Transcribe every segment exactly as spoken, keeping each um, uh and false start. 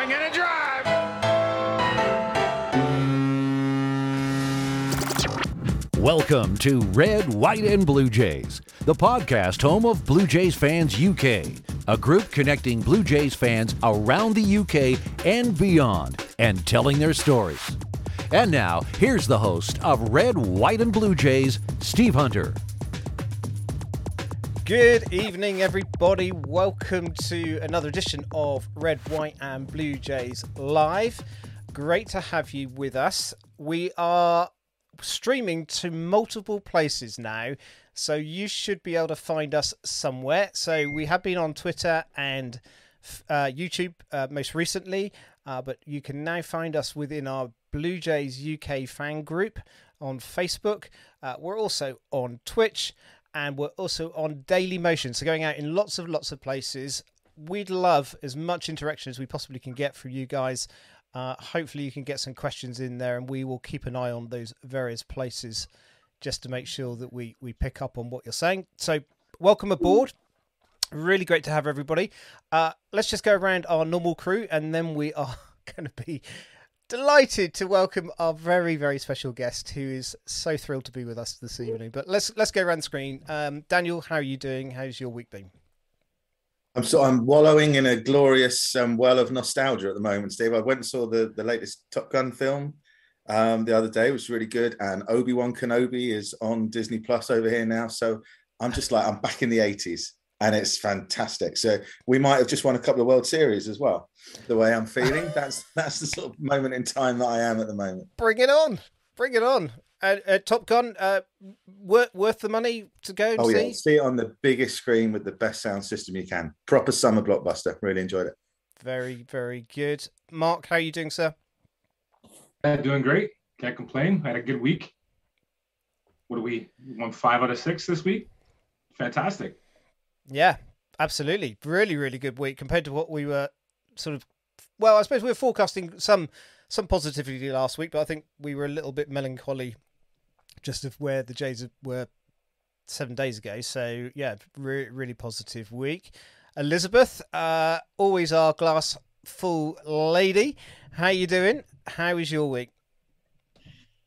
swing and a drive. Welcome to Red, White, and Blue Jays, the podcast home of Blue Jays Fans U K, a group connecting Blue Jays fans around the U K and beyond and telling their stories. And now, here's the host of Red, White, and Blue Jays, Steve Hunter. Good evening, everybody. Welcome to another edition of Red, White, and Blue Jays Live. Great to have you with us. We are streaming to multiple places now, so you should be able to find us somewhere. So we have been on Twitter and uh, YouTube uh, most recently, uh, but you can now find us within our Blue Jays U K fan group on Facebook. Uh, we're also on Twitch. And we're also on Daily Motion, so going out in lots of lots of places. We'd love as much interaction as we possibly can get from you guys. Uh, hopefully you can get some questions in there, and we will keep an eye on those various places just to make sure that we, we pick up on what you're saying. So welcome aboard. Really great to have everybody. Uh, let's just go around our normal crew, and then we are going to be delighted to welcome our very, very special guest who is so thrilled to be with us this evening. But let's let's go around the screen. Um, Daniel, how are you doing? How's your week been? I'm so I'm wallowing in a glorious um, well of nostalgia at the moment, Steve. I went and saw the, the latest Top Gun film um, the other day, which was really good. And Obi-Wan Kenobi is on Disney Plus over here now. So I'm just like, I'm back in the eighties. And it's fantastic. So we might have just won a couple of World Series as well, the way I'm feeling. That's that's the sort of moment in time that I am at the moment. Bring it on. Bring it on. Uh, uh, Top Gun, uh, worth, worth the money to go and oh, see? Oh, yeah. See it on the biggest screen with the best sound system you can. Proper summer blockbuster. Really enjoyed it. Very, very good. Mark, how are you doing, sir? Uh, doing great. Can't complain. I had a good week. What do we, we won five out of six this week? Fantastic. Yeah, absolutely. Really, really good week compared to what we were sort of, well, I suppose we were forecasting some some positivity last week, but I think we were a little bit melancholy just of where the Jays were seven days ago. So, yeah, re- really positive week. Elizabeth, uh, always our glass full lady. How you doing? How was your week?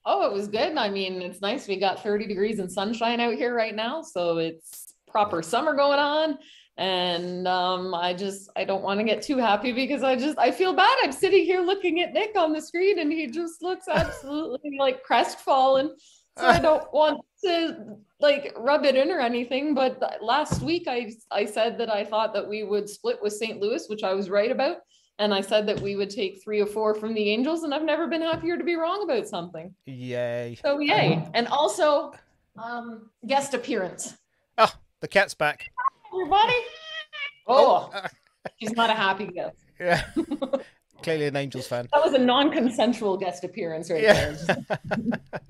Oh, it was good. I mean, it's nice. We got thirty degrees and sunshine out here right now, so it's proper summer going on, and um I just I don't want to get too happy because I just I feel bad. I'm sitting here looking at Nick on the screen and he just looks absolutely like crestfallen, so I don't want to like rub it in or anything, but last week I I said that I thought that we would split with Saint Louis, which I was right about, and I said that we would take three or four from the Angels, and I've never been happier to be wrong about something. Yay. So yay. And also um guest appearance. Oh, the cat's back. Hi, everybody. Oh, she's not a happy guest. Yeah. Clearly an Angels fan. That was a non-consensual guest appearance right yeah. there.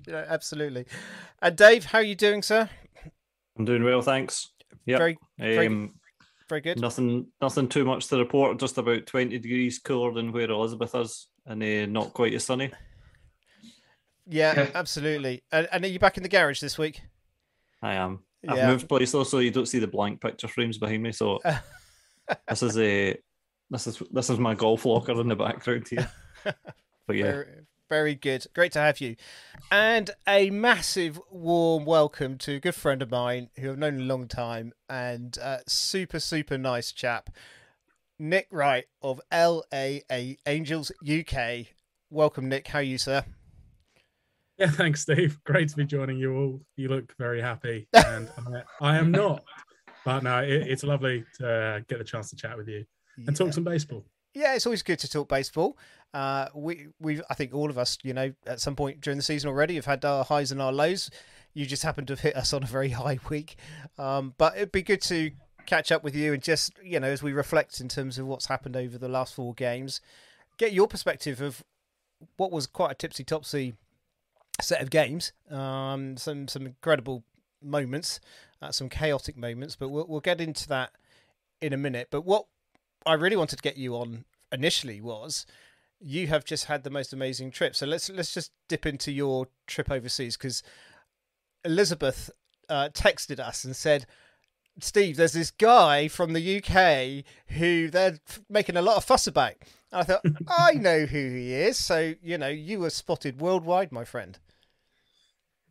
Yeah, absolutely. Uh, Dave, how are you doing, sir? I'm doing well, thanks. Yeah. Very, very, um, very good. Nothing nothing too much to report. Just about twenty degrees cooler than where Elizabeth is, and uh, not quite as sunny. Yeah, absolutely. And, and are you back in the garage this week? I am. I've yeah. moved place though, so you don't see the blank picture frames behind me. So this is a this is this is my golf locker in the background here. But yeah, very, very good, great to have you, and a massive warm welcome to a good friend of mine who I've known a long time and uh, super super nice chap, Nick Wright of L A A Angels U K. Welcome, Nick. How are you, sir? Yeah, thanks, Steve. Great to be joining you all. You look very happy, and I, I am not. But no, it, it's lovely to uh, get the chance to chat with you and yeah. talk some baseball. Yeah, it's always good to talk baseball. Uh, we, we, I think all of us, you know, at some point during the season already have had our highs and our lows. You just happened to have hit us on a very high week. Um, but it'd be good to catch up with you and just, you know, as we reflect in terms of what's happened over the last four games, get your perspective of what was quite a tipsy-topsy set of games, um, some some incredible moments, uh, some chaotic moments, but we'll we'll get into that in a minute. But what I really wanted to get you on initially was you have just had the most amazing trip. So let's let's just dip into your trip overseas, because Elizabeth uh, texted us and said, Steve, there's this guy from the U K who they're making a lot of fuss about. And I thought, I know who he is. So, you know, you were spotted worldwide, my friend.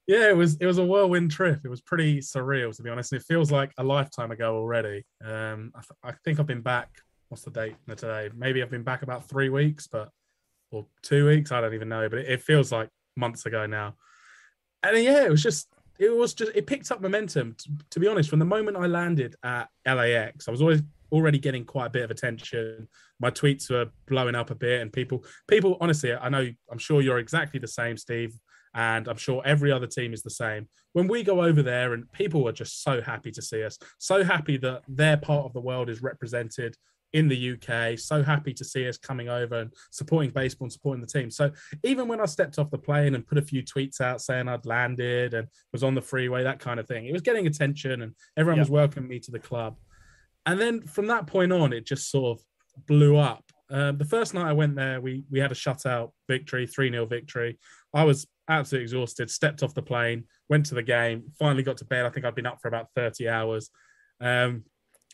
Yeah, it was it was a whirlwind trip. It was pretty surreal, to be honest. And it feels like a lifetime ago already. Um, I, th I think I've been back. What's the date today? Maybe I've been back about three weeks, but or two weeks. I don't even know. But it, it feels like months ago now. And yeah, it was just. It was just, it picked up momentum, to, to be honest. From the moment I landed at L A X, I was always already getting quite a bit of attention. My tweets were blowing up a bit, and people, people, honestly, I know, I'm sure you're exactly the same, Steve, and I'm sure every other team is the same. When we go over there, and people are just so happy to see us, so happy that their part of the world is represented in the U K, so happy to see us coming over and supporting baseball and supporting the team. So even when I stepped off the plane and put a few tweets out saying I'd landed and was on the freeway, that kind of thing, it was getting attention and everyone yep. was welcoming me to the club. And then from that point on, it just sort of blew up. Um, the first night I went there, we we had a shutout victory, three nil victory. I was absolutely exhausted, stepped off the plane, went to the game, finally got to bed. I think I'd been up for about thirty hours. Um,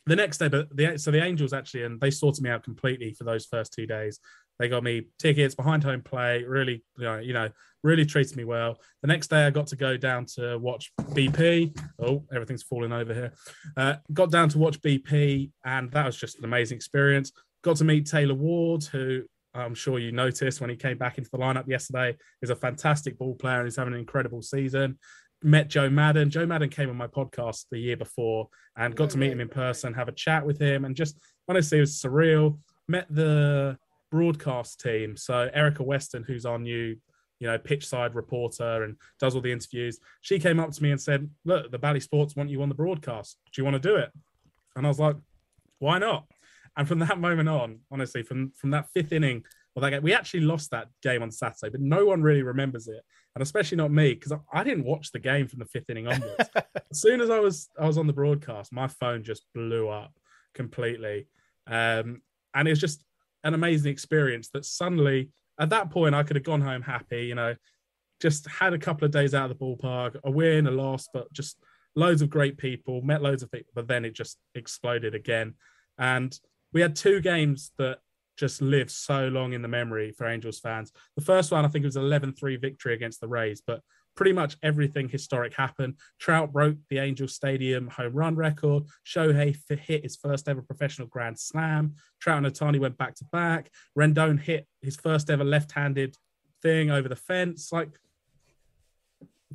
The next day, but the, so the Angels actually, and they sorted me out completely for those first two days. They got me tickets, behind home plate, really, you know, you know, really treated me well. The next day, I got to go down to watch B P. Oh, everything's falling over here. Uh, got down to watch B P, and that was just an amazing experience. Got to meet Taylor Ward, who I'm sure you noticed when he came back into the lineup yesterday, is a fantastic ball player and he's having an incredible season. Met Joe Maddon. Joe Maddon came on my podcast the year before and got to meet him in person, have a chat with him, and just honestly, it was surreal. Met the broadcast team. So Erica Weston, who's our new, you know, pitch side reporter and does all the interviews, she came up to me and said, "Look, the Bally Sports want you on the broadcast. Do you want to do it?" And I was like, "Why not?" And from that moment on, honestly, from from that fifth inning. That game. We actually lost that game on Saturday, but no one really remembers it, and especially not me, because I, I didn't watch the game from the fifth inning onwards. As soon as I was I was on the broadcast, my phone just blew up completely, um, and it was just an amazing experience. That suddenly, at that point, I could have gone home happy, you know, just had a couple of days out of the ballpark, a win, a loss, but just loads of great people, met loads of people. But then it just exploded again, and we had two games that just live so long in the memory for Angels fans. The first one, I think it was eleven three victory against the Rays, but pretty much everything historic happened. Trout broke the Angels Stadium home run record. Shohei hit his first ever professional grand slam. Trout and Ohtani went back to back. Rendon hit his first ever left-handed thing over the fence. Like,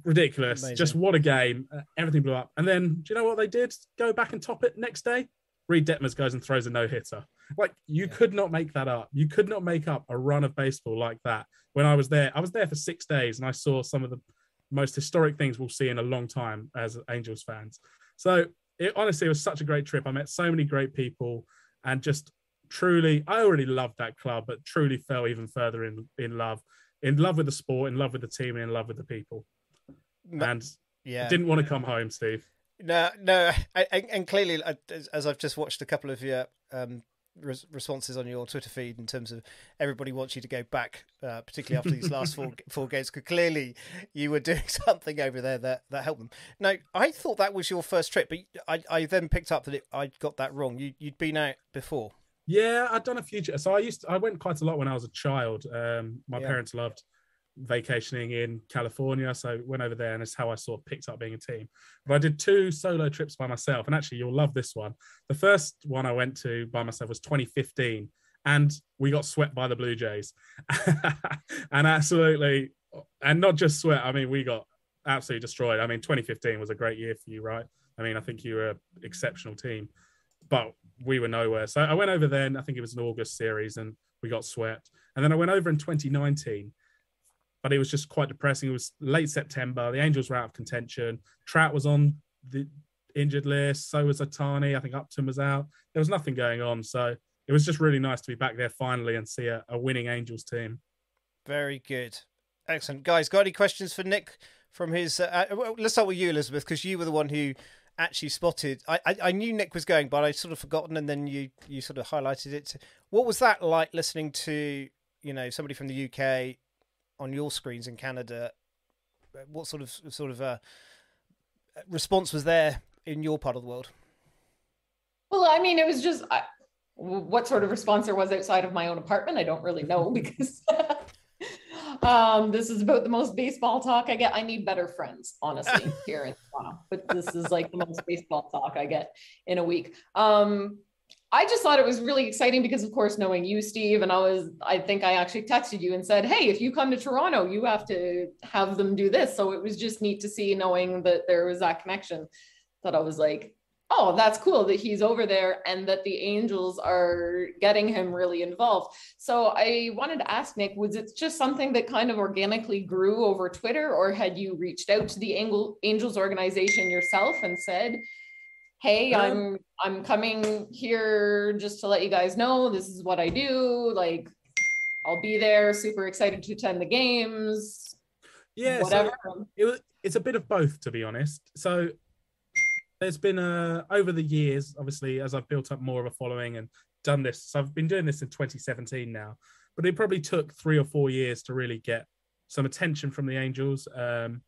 ridiculous. Amazing. Just what a game. Uh, everything blew up. And then, do you know what they did? Go back and top it next day. Reed Detmers goes and throws a no-hitter. Like, you yeah. could not make that up. You could not make up a run of baseball like that. When I was there, I was there for six days and I saw some of the most historic things we'll see in a long time as Angels fans. So it honestly, it was such a great trip. I met so many great people and just truly, I already loved that club, but truly fell even further in, in love, in love with the sport, in love with the team, and in love with the people. But, and yeah, I didn't want to come home, Steve. No, no. I, and clearly, as I've just watched a couple of your um, res responses on your Twitter feed in terms of everybody wants you to go back, uh, particularly after these last four, four games, because clearly you were doing something over there that, that helped them. Now, I thought that was your first trip, but I, I then picked up that it, I got that wrong. You, you'd been out before. Yeah, I'd done a few. So I used to, I went quite a lot when I was a child. Um, my yeah. parents loved vacationing in California, so went over there, and it's how I sort of picked up being a team. But I did two solo trips by myself, and actually you'll love this one. The first one I went to by myself was twenty fifteen, and we got swept by the Blue Jays and absolutely, and not just sweat, I mean we got absolutely destroyed. I mean twenty fifteen was a great year for you, right? I mean I think you were an exceptional team, but we were nowhere. So I went over then, I think it was an August series, and we got swept. And then I went over in twenty nineteen, but it was just quite depressing. It was late September. The Angels were out of contention. Trout was on the injured list. So was Ohtani. I think Upton was out. There was nothing going on. So it was just really nice to be back there finally and see a, a winning Angels team. Very good. Excellent. Guys, got any questions for Nick from his... Uh, well, let's start with you, Elizabeth, because you were the one who actually spotted... I, I, I knew Nick was going, but I'd sort of forgotten, and then you, you sort of highlighted it. What was that like, listening to, you know, somebody from the U K... on your screens in Canada? What sort of sort of uh, response was there in your part of the world? Well, I mean, it was just I, what sort of response there was outside of my own apartment, I don't really know, because um, this is about the most baseball talk I get. I need better friends, honestly, here in Toronto, but this is like the most baseball talk I get in a week. Um, I just thought it was really exciting because, of course, knowing you, Steve, and I was, I think I actually texted you and said, hey, if you come to Toronto, you have to have them do this. So it was just neat to see, knowing that there was that connection, that I was like, oh, that's cool that he's over there and that the Angels are getting him really involved. So I wanted to ask Nick, was it just something that kind of organically grew over Twitter, or had you reached out to the Angels organization yourself and said, hey, I'm I'm coming here just to let you guys know this is what I do. Like, I'll be there. Super excited to attend the games. Yeah, whatever. So it was, it's a bit of both, to be honest. So there's been a over the years, obviously, as I've built up more of a following and done this. So I've been doing this in twenty seventeen now, but it probably took three or four years to really get some attention from the Angels. Um,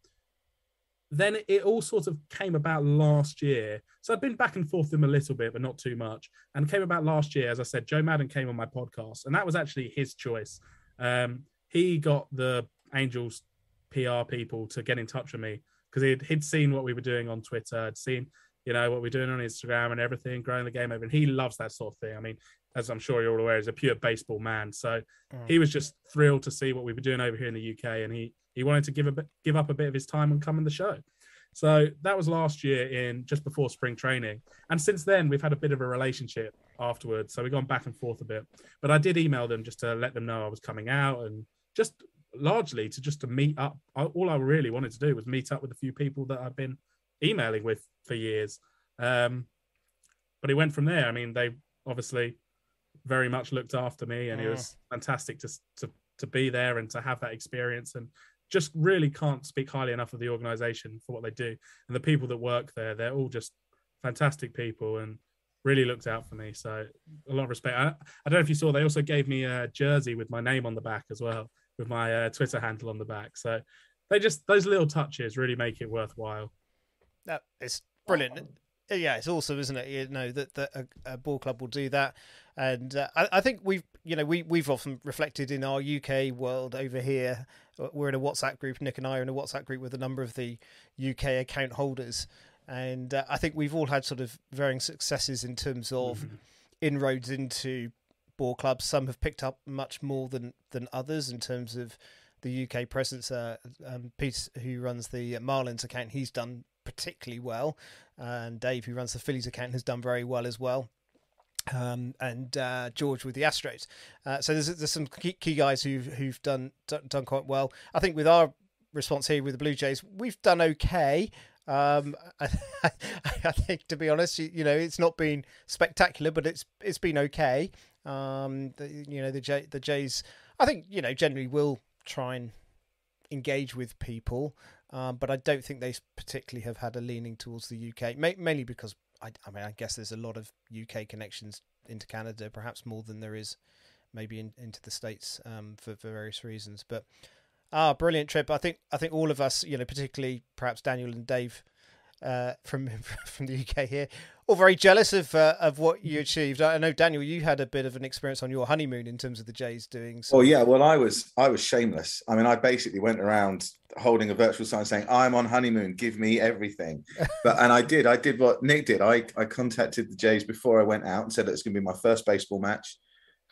Then it all sort of came about last year. So I've been back and forth with them a little bit, but not too much. And it came about last year, as I said, Joe Maddon came on my podcast, and that was actually his choice. Um, he got the Angels P R people to get in touch with me because he'd, he'd seen what we were doing on Twitter, had seen, you know, what we're doing on Instagram and everything, growing the game over. And he loves that sort of thing. I mean, as I'm sure you're all aware, he's a pure baseball man. So mm. he was just thrilled to see what we were doing over here in the U K, and he he wanted to give a bit, give up a bit of his time and come on the show. So that was last year, in just before spring training. And since then, we've had a bit of a relationship afterwards. So we've gone back and forth a bit. But I did email them just to let them know I was coming out, and just largely to just to meet up. All I really wanted to do was meet up with a few people that I've been emailing with for years. Um, but it went from there. I mean, they obviously very much looked after me, and yeah. It was fantastic to, to to be there and to have that experience, and just really can't speak highly enough of the organization for what they do. And the people that work there, they're all just fantastic people and really looked out for me. So a lot of respect. I, I don't know if you saw, they also gave me a jersey with my name on the back as well, with my uh, Twitter handle on the back. So they just, those little touches really make it worthwhile. That is brilliant. Wow. Yeah, it's awesome, isn't it? You know, that, that a, a ball club will do that. And uh, I, I think we've, you know, we, we've often reflected in our U K world over here. We're in a WhatsApp group. Nick and I are in a WhatsApp group with a number of the U K account holders. And uh, I think we've all had sort of varying successes in terms of mm-hmm. inroads into ball clubs. Some have picked up much more than, than others in terms of the U K presence. Uh, um, Pete, who runs the Marlins account, he's done particularly well. And Dave, who runs the Phillies account, has done very well as well. Um, and uh, George with the Astros. Uh, so there's, there's some key, key guys who've, who've done, done quite well. I think with our response here with the Blue Jays, we've done okay. Um, I, I, I think, to be honest, you, you know, it's not been spectacular, but it's it's been okay. Um, the, you know, the, J, the Jays, I think, you know, generally will try and engage with people, um, but I don't think they particularly have had a leaning towards the U K, ma- mainly because I, I mean, I guess there's a lot of U K connections into Canada, perhaps more than there is maybe in, into the States, um, for, for various reasons. But ah, brilliant trip. I think I think all of us, you know, particularly perhaps Daniel and Dave uh, from from the U K here, all very jealous of uh, of what you achieved. I know, Daniel, you had a bit of an experience on your honeymoon in terms of the Jays doing. So. Oh yeah, well I was I was shameless. I mean, I basically went around holding a virtual sign saying, "I'm on honeymoon, give me everything." But and I did, I did what Nick did. I I contacted the Jays before I went out and said, "It's going to be my first baseball match,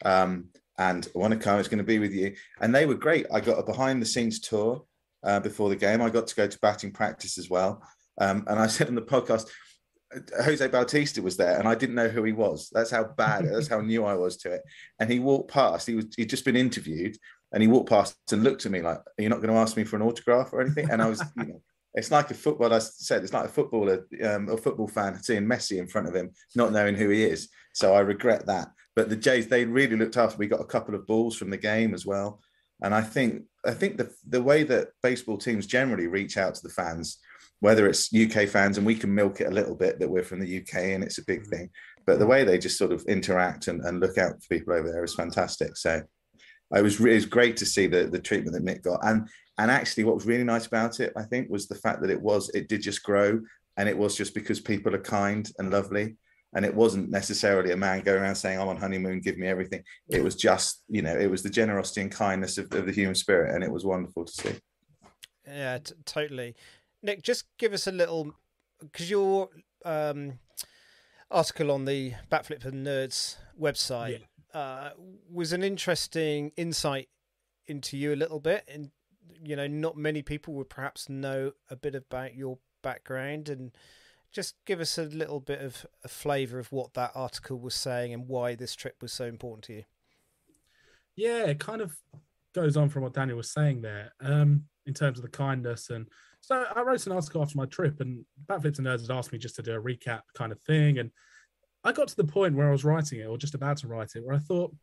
um, and I want to come. It's going to be with you." And they were great. I got a behind the scenes tour uh, before the game. I got to go to batting practice as well. Um, and I said on the podcast, Jose Bautista was there and I didn't know who he was. That's how bad, that's how new I was to it. And he walked past, he was, he'd just been interviewed and he walked past and looked at me like, "Are you not going to ask me for an autograph or anything?" And I was, you know, it's like a football, I said, it's like a footballer, um, a football fan seeing Messi in front of him, not knowing who he is. So I regret that. But the Jays, they really looked after. We got a couple of balls from the game as well. And I think, I think the, the way that baseball teams generally reach out to the fans, whether it's U K fans, and we can milk it a little bit that we're from the U K and it's a big thing, but the way they just sort of interact and, and look out for people over there is fantastic. So it was, it was great to see the, the treatment that Nick got. And and actually what was really nice about it, I think, was the fact that it was, it did just grow, and it was just because people are kind and lovely. And it wasn't necessarily a man going around saying, I'm on honeymoon, give me everything. It was just, you know, it was the generosity and kindness of, of the human spirit. And it was wonderful to see. Yeah, t- totally. Nick, just give us a little, because your um, article on the Batflips and Nerds website yeah. uh, was an interesting insight into you a little bit. And, you know, not many people would perhaps know a bit about your background, and just give us a little bit of a flavour of what that article was saying and why this trip was so important to you. Yeah, it kind of goes on from what Daniel was saying there um, in terms of the kindness. And so I wrote an article after my trip, and Batflips and Nerds had asked me just to do a recap kind of thing. And I got to the point where I was writing it, or just about to write it, where I thought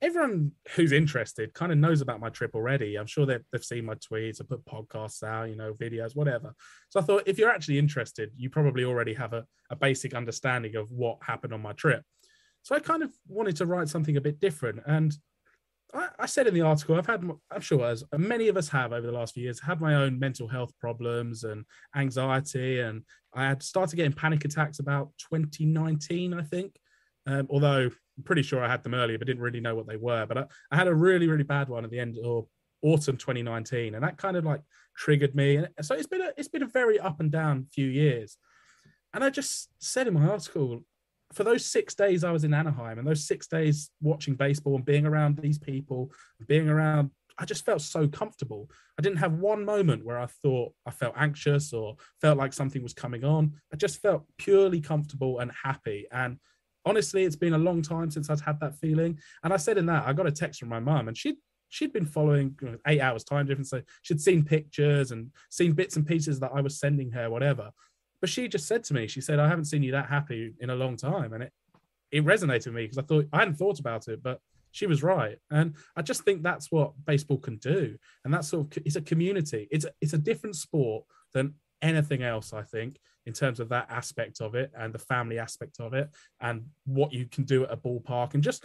everyone who's interested kind of knows about my trip already. I'm sure they've, they've seen my tweets. I put podcasts out, you know, videos, whatever. So I thought, if you're actually interested, you probably already have a, a basic understanding of what happened on my trip. So I kind of wanted to write something a bit different. And I, I said in the article, I've had, I'm sure as many of us have over the last few years, had my own mental health problems and anxiety. And I had started getting panic attacks about twenty nineteen, I think. Um, although I'm pretty sure I had them earlier, but didn't really know what they were. But I, I had a really, really bad one at the end of autumn twenty nineteen, and that kind of like triggered me. And so it's been a, it's been a very up and down few years. And I just said in my article, for those six days I was in Anaheim, and those six days watching baseball and being around these people, being around, I just felt so comfortable. I didn't have one moment where I thought I felt anxious or felt like something was coming on. I just felt purely comfortable and happy. And honestly, it's been a long time since I'd had that feeling. And I said in that, I got a text from my mum, and she'd, she'd been following eight hours time difference. So she'd seen pictures and seen bits and pieces that I was sending her, whatever. But she just said to me, she said, I haven't seen you that happy in a long time. And it, it resonated with me, because I thought, I hadn't thought about it, but she was right. And I just think that's what baseball can do. And that's sort of, it's a community. It's a, it's a different sport than anything else, I think, in terms of that aspect of it and the family aspect of it and what you can do at a ballpark and just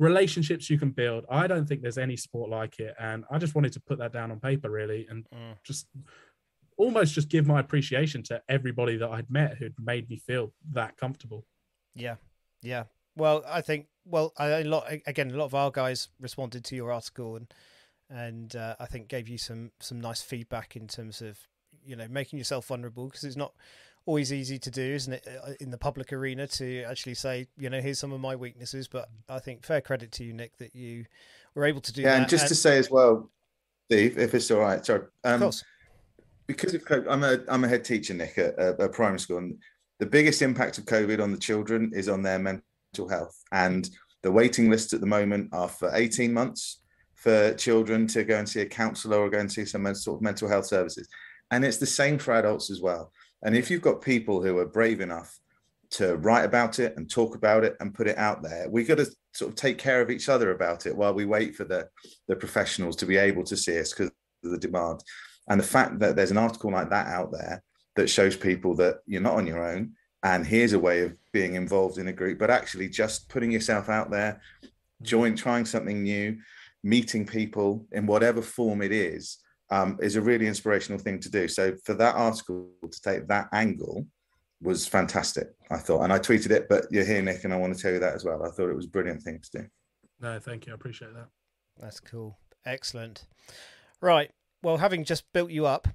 relationships you can build. I don't think there's any sport like it. And I just wanted to put that down on paper, really, and mm. just almost just give my appreciation to everybody that I'd met who'd made me feel that comfortable. Yeah. Yeah. Well, I think, well, I, a lot, again, a lot of our guys responded to your article, and, and uh, I think gave you some, some nice feedback in terms of, you know, making yourself vulnerable, because it's not always easy to do, isn't it, in the public arena, to actually say, you know, here's some of my weaknesses. But I think fair credit to you, Nick, that you were able to do yeah, that. And just and- to say as well, Steve, if it's all right, sorry, um, of course. Because of COVID, I'm a I'm a head teacher, Nick, at a primary school, and the biggest impact of COVID on the children is on their mental health. And the waiting lists at the moment are for eighteen months for children to go and see a counsellor or go and see some sort of mental health services. And it's the same for adults as well. And if you've got people who are brave enough to write about it and talk about it and put it out there, we've got to sort of take care of each other about it while we wait for the, the professionals to be able to see us because of the demand. And the fact that there's an article like that out there that shows people that you're not on your own, and here's a way of being involved in a group, but actually just putting yourself out there, join, trying something new, meeting people in whatever form it is, Um, is a really inspirational thing to do. So for that article to take that angle was fantastic, I thought. And I tweeted it, but you're here, Nick, and I want to tell you that as well. I thought it was a brilliant thing to do. No, thank you. I appreciate that. That's cool. Excellent. Right. Well, having just built you up,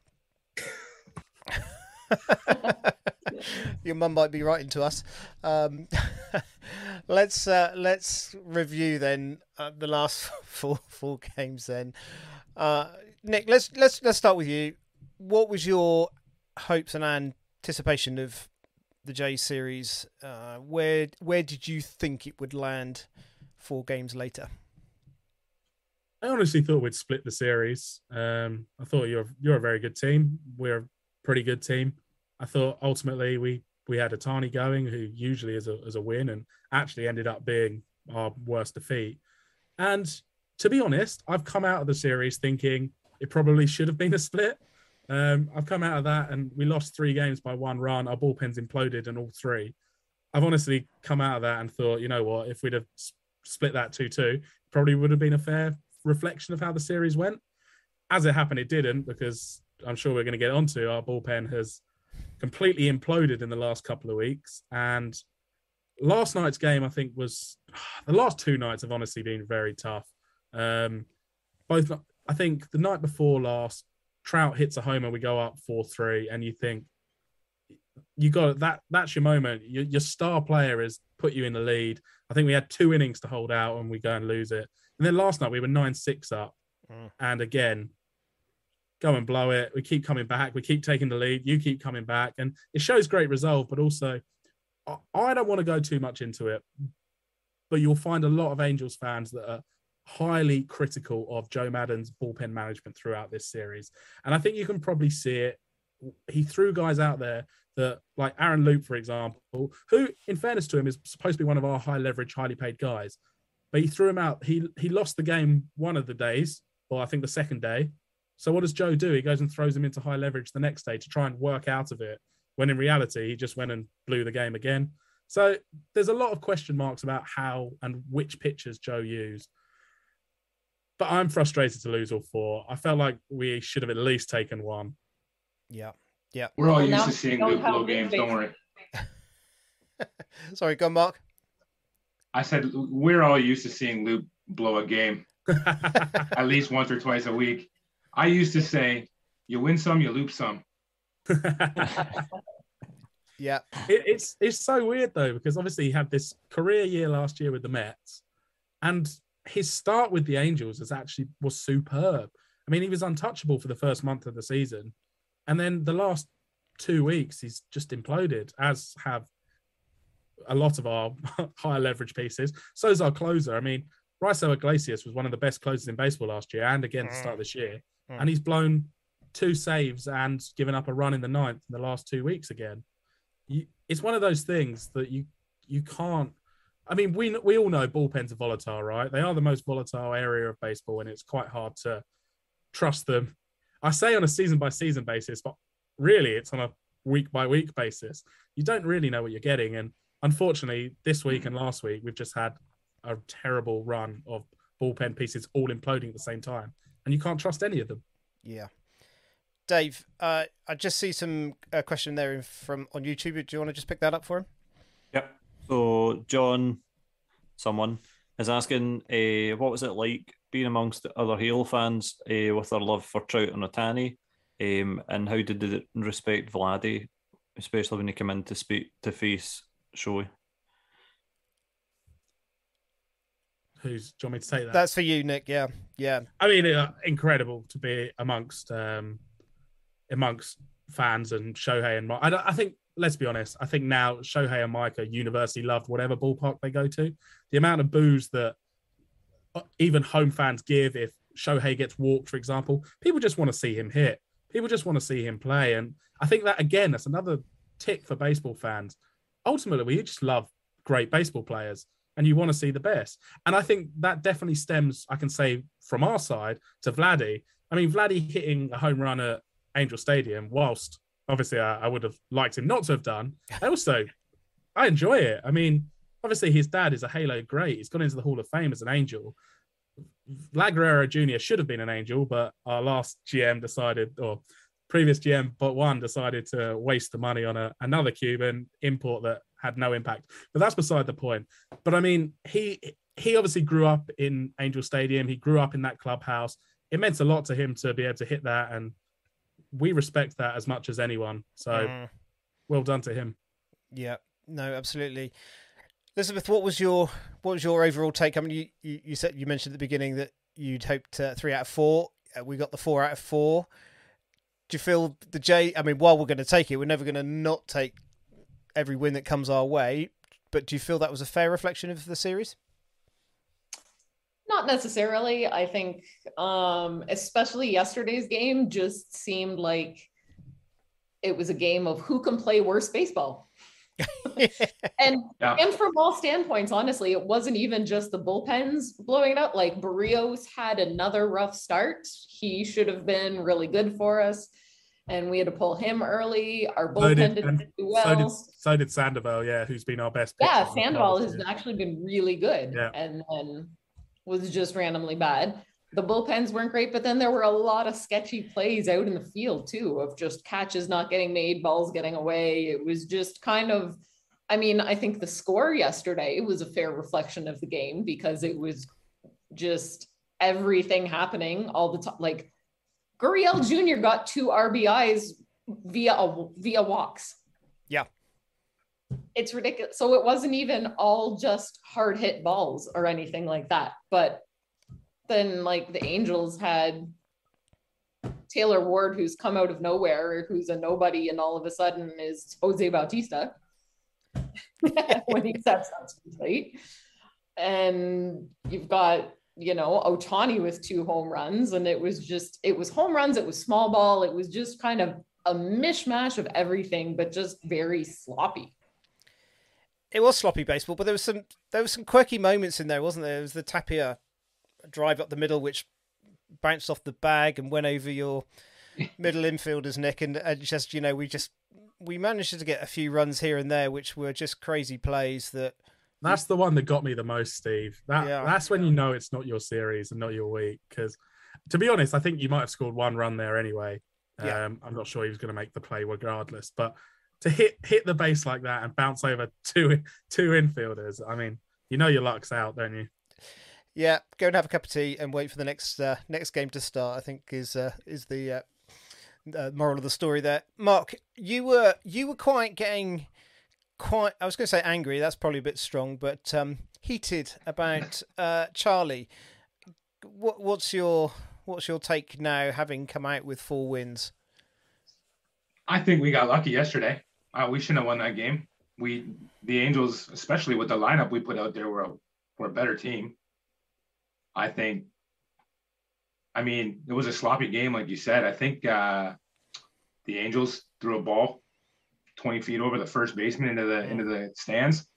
your mum might be writing to us. Um, let's uh, let's review then uh, the last four four games then. Uh, Nick, let's let's let's start with you. What was your hopes and anticipation of the Jays series? Uh, where where did you think it would land four games later? I honestly thought we'd split the series. Um, I thought you're you're a very good team. We're a pretty good team. I thought ultimately we we had Ohtani going, who usually is a is a win, and actually ended up being our worst defeat. And to be honest, I've come out of the series thinking it probably should have been a split. Um, I've come out of that and we lost three games by one run. Our bullpen's imploded in all three. I've honestly come out of that and thought, you know what, if we'd have split that two two, probably would have been a fair reflection of how the series went. As it happened, it didn't, because I'm sure we're going to get onto, our bullpen has completely imploded in the last couple of weeks. And last night's game, I think, was the last two nights have honestly been very tough. Um, both, I think, the night before last, Trout hits a homer, we go up four three, and you think you got that. That's your moment. Your, your star player has put you in the lead. I think we had two innings to hold out, and we go and lose it. And then last night we were nine six up, mm. and again, go and blow it. We keep coming back. We keep taking the lead. You keep coming back, and it shows great resolve. But also, I, I don't want to go too much into it, but you'll find a lot of Angels fans that are highly critical of Joe Maddon's bullpen management throughout this series, and I think you can probably see it. He threw guys out there that, like Aaron Loop, for example, who, in fairness to him, is supposed to be one of our high leverage, highly paid guys. But he threw him out. He he lost the game one of the days, or I think the second day. So what does Joe do? He goes and throws him into high leverage the next day to try and work out of it, when in reality, he just went and blew the game again. So there's a lot of question marks about how and which pitchers Joe used. But I'm frustrated to lose all four. I felt like we should have at least taken one. Yeah, yeah. We're all used to seeing good blow games, don't worry. Sorry, go on, Mark. I said we're all used to seeing Lou blow a game at least once or twice a week. I used to say, you win some, you loop some. Yeah. It, it's it's so weird, though, because obviously he had this career year last year with the Mets, and his start with the Angels is actually was superb. I mean, he was untouchable for the first month of the season, and then the last two weeks, he's just imploded, as have a lot of our higher leverage pieces. So is our closer. I mean, Raizel Iglesias was one of the best closers in baseball last year and again to start this year. Mm. And he's blown two saves and given up a run in the ninth in the last two weeks again. You, it's one of those things that you you can't... I mean, we we all know bullpens are volatile, right? They are the most volatile area of baseball, and it's quite hard to trust them. I say on a season-by-season basis, but really it's on a week-by-week basis. You don't really know what you're getting. And unfortunately, this week and last week, we've just had a terrible run of bullpen pieces all imploding at the same time, and you can't trust any of them. Yeah. Dave, uh, I just see some uh, question there from on YouTube. Do you want to just pick that up for him? Yep. So John, someone, is asking, uh, what was it like being amongst the other Halo fans uh, with their love for Trout and Ohtani, um, and how did they respect Vladdy, especially when he came in to speak to face Shohei? Who's, do you want me to say that? That's for you, Nick. Yeah, yeah. I mean, uh, incredible to be amongst um, amongst fans and Shohei and Mike. I, I think, let's be honest, I think now Shohei and Mike are universally loved whatever ballpark they go to. The amount of boos that even home fans give if Shohei gets walked, for example, people just want to see him hit. People just want to see him play. And I think that, again, that's another tick for baseball fans. Ultimately, we just love great baseball players, and you want to see the best. And I think that definitely stems, I can say, from our side to Vladdy. I mean, Vladdy hitting a home run at Angel Stadium, whilst obviously I, I would have liked him not to have done, I also, I enjoy it. I mean, obviously his dad is a Halo great. He's gone into the Hall of Fame as an Angel. Vlad Guerrero Junior should have been an Angel, but our last G M decided, or previous G M but one decided to waste the money on a, another Cuban import that had no impact. But that's beside the point. But I mean, he he obviously grew up in Angel Stadium. He grew up in that clubhouse. It meant a lot to him to be able to hit that, and we respect that as much as anyone. So mm. well done to him. Yeah, no, absolutely. Elizabeth, what was your what was your overall take? I mean, you, you, you said you mentioned at the beginning that you'd hoped uh, three out of four. Uh, we got the four out of four. Do you feel the J? I mean, while we're going to take it, we're never going to not take every win that comes our way, but do you feel that was a fair reflection of the series? Not necessarily. I think, um, especially yesterday's game just seemed like it was a game of who can play worse baseball. and yeah. and from all standpoints, honestly, it wasn't even just the bullpens blowing it up. Like Barrios had another rough start. He should have been really good for us, and we had to pull him early. Our bullpen didn't do well. So did, so did Sandoval, yeah, who's been our best pitcher. Yeah, Sandoval has actually been really good, yeah. and then was just randomly bad. The bullpens weren't great, but then there were a lot of sketchy plays out in the field too, of just catches not getting made, balls getting away. It was just kind of I mean, I think the score yesterday was a fair reflection of the game because it was just everything happening all the time. Like Gurriel Junior got two R B Is via via walks. Yeah. It's ridiculous. So it wasn't even all just hard hit balls or anything like that. But then like the Angels had Taylor Ward, who's come out of nowhere, who's a nobody, and all of a sudden is Jose Bautista when he steps up to the plate. And you've got, you know, Ohtani with two home runs, and it was just, it was home runs, it was small ball, it was just kind of a mishmash of everything, but just very sloppy. It was sloppy baseball, but there was some there was some quirky moments in there, wasn't there? There was the Tapia drive up the middle, which bounced off the bag and went over your middle infielders, Nick, and, and just, you know, we just we managed to get a few runs here and there, which were just crazy plays that. That's the one that got me the most, Steve. That yeah. That's when you know it's not your series and not your week. Because, to be honest, I think you might have scored one run there anyway. Yeah. Um, I'm not sure he was going to make the play regardless. But to hit hit the base like that and bounce over two two infielders, I mean, you know your luck's out, don't you? Yeah, go and have a cup of tea and wait for the next uh, next game to start, I think is uh, is the uh, uh, moral of the story there. Mark, you were you were quite getting... Quite, I was going to say angry. That's probably a bit strong, but um, heated about uh, Charlie. What, what's your what's your take now, having come out with four wins? I think we got lucky yesterday. Uh, we shouldn't have won that game. We the Angels, especially with the lineup we put out there, were a, were a better team. I think. I mean, it was a sloppy game, like you said. I think uh, the Angels threw a ball twenty feet over the first baseman into the into the stands,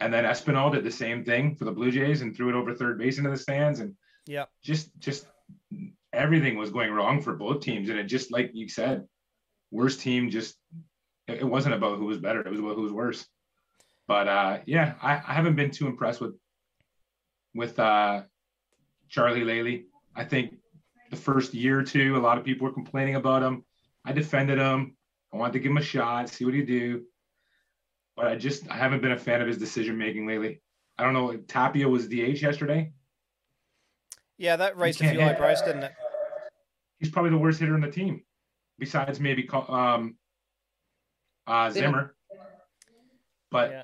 and then Espinal did the same thing for the Blue Jays and threw it over third base into the stands, and yeah, just just everything was going wrong for both teams, and it just, like you said, worst team just it, it wasn't about who was better, it was about who was worse. But uh, yeah, I, I haven't been too impressed with with uh, Charlie lately. I think the first year or two, a lot of people were complaining about him. I defended him. I wanted to give him a shot, see what he do. But I just, I haven't been a fan of his decision-making lately. I don't know, Tapia was D H yesterday? Yeah, that raised a few eyebrows, didn't it? He's probably the worst hitter on the team, besides maybe um, uh, Zimmer. Yeah. But yeah.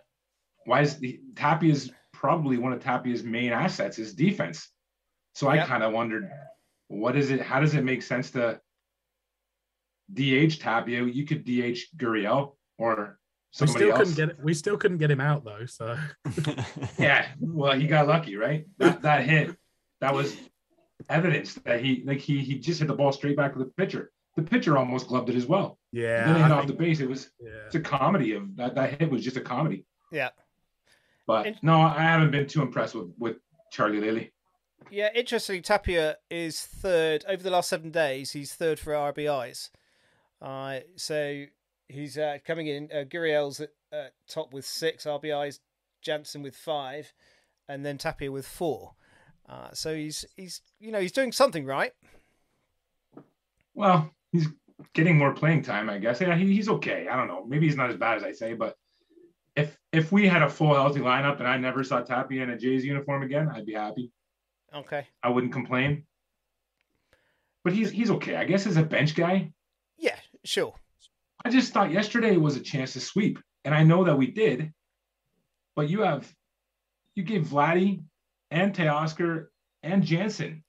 why is the, Tapia's probably one of Tapia's main assets is defense. So yep. I kind of wondered, what is it, how does it make sense to D H Tapia? You could D H Gurriel or somebody we still else. Couldn't get it. We still couldn't get him out though. So yeah, well, he got lucky, right? That, that hit, that was evidence that he like he he just hit the ball straight back to the pitcher. The pitcher almost gloved it as well. Yeah, he didn't hit off the base. It was yeah. It's a comedy of that. That hit was just a comedy. Yeah, but it, no, I haven't been too impressed with with Charlie lately. Yeah, interestingly, Tapia is third over the last seven days. He's third for R B Is. Uh, so he's uh, coming in. Uh, Gurriel's at uh, top with six R B Is, Jansen with five, and then Tapia with four. Uh, so he's he's you know he's doing something right. Well, he's getting more playing time, I guess. Yeah, he, he's okay. I don't know. Maybe he's not as bad as I say, but if if we had a full healthy lineup and I never saw Tapia in a Jays uniform again, I'd be happy. Okay. I wouldn't complain. But he's he's okay, I guess, as a bench guy. Yeah, sure. I just thought yesterday was a chance to sweep, and I know that we did, but you have you gave Vladdy and Teoscar and Jansen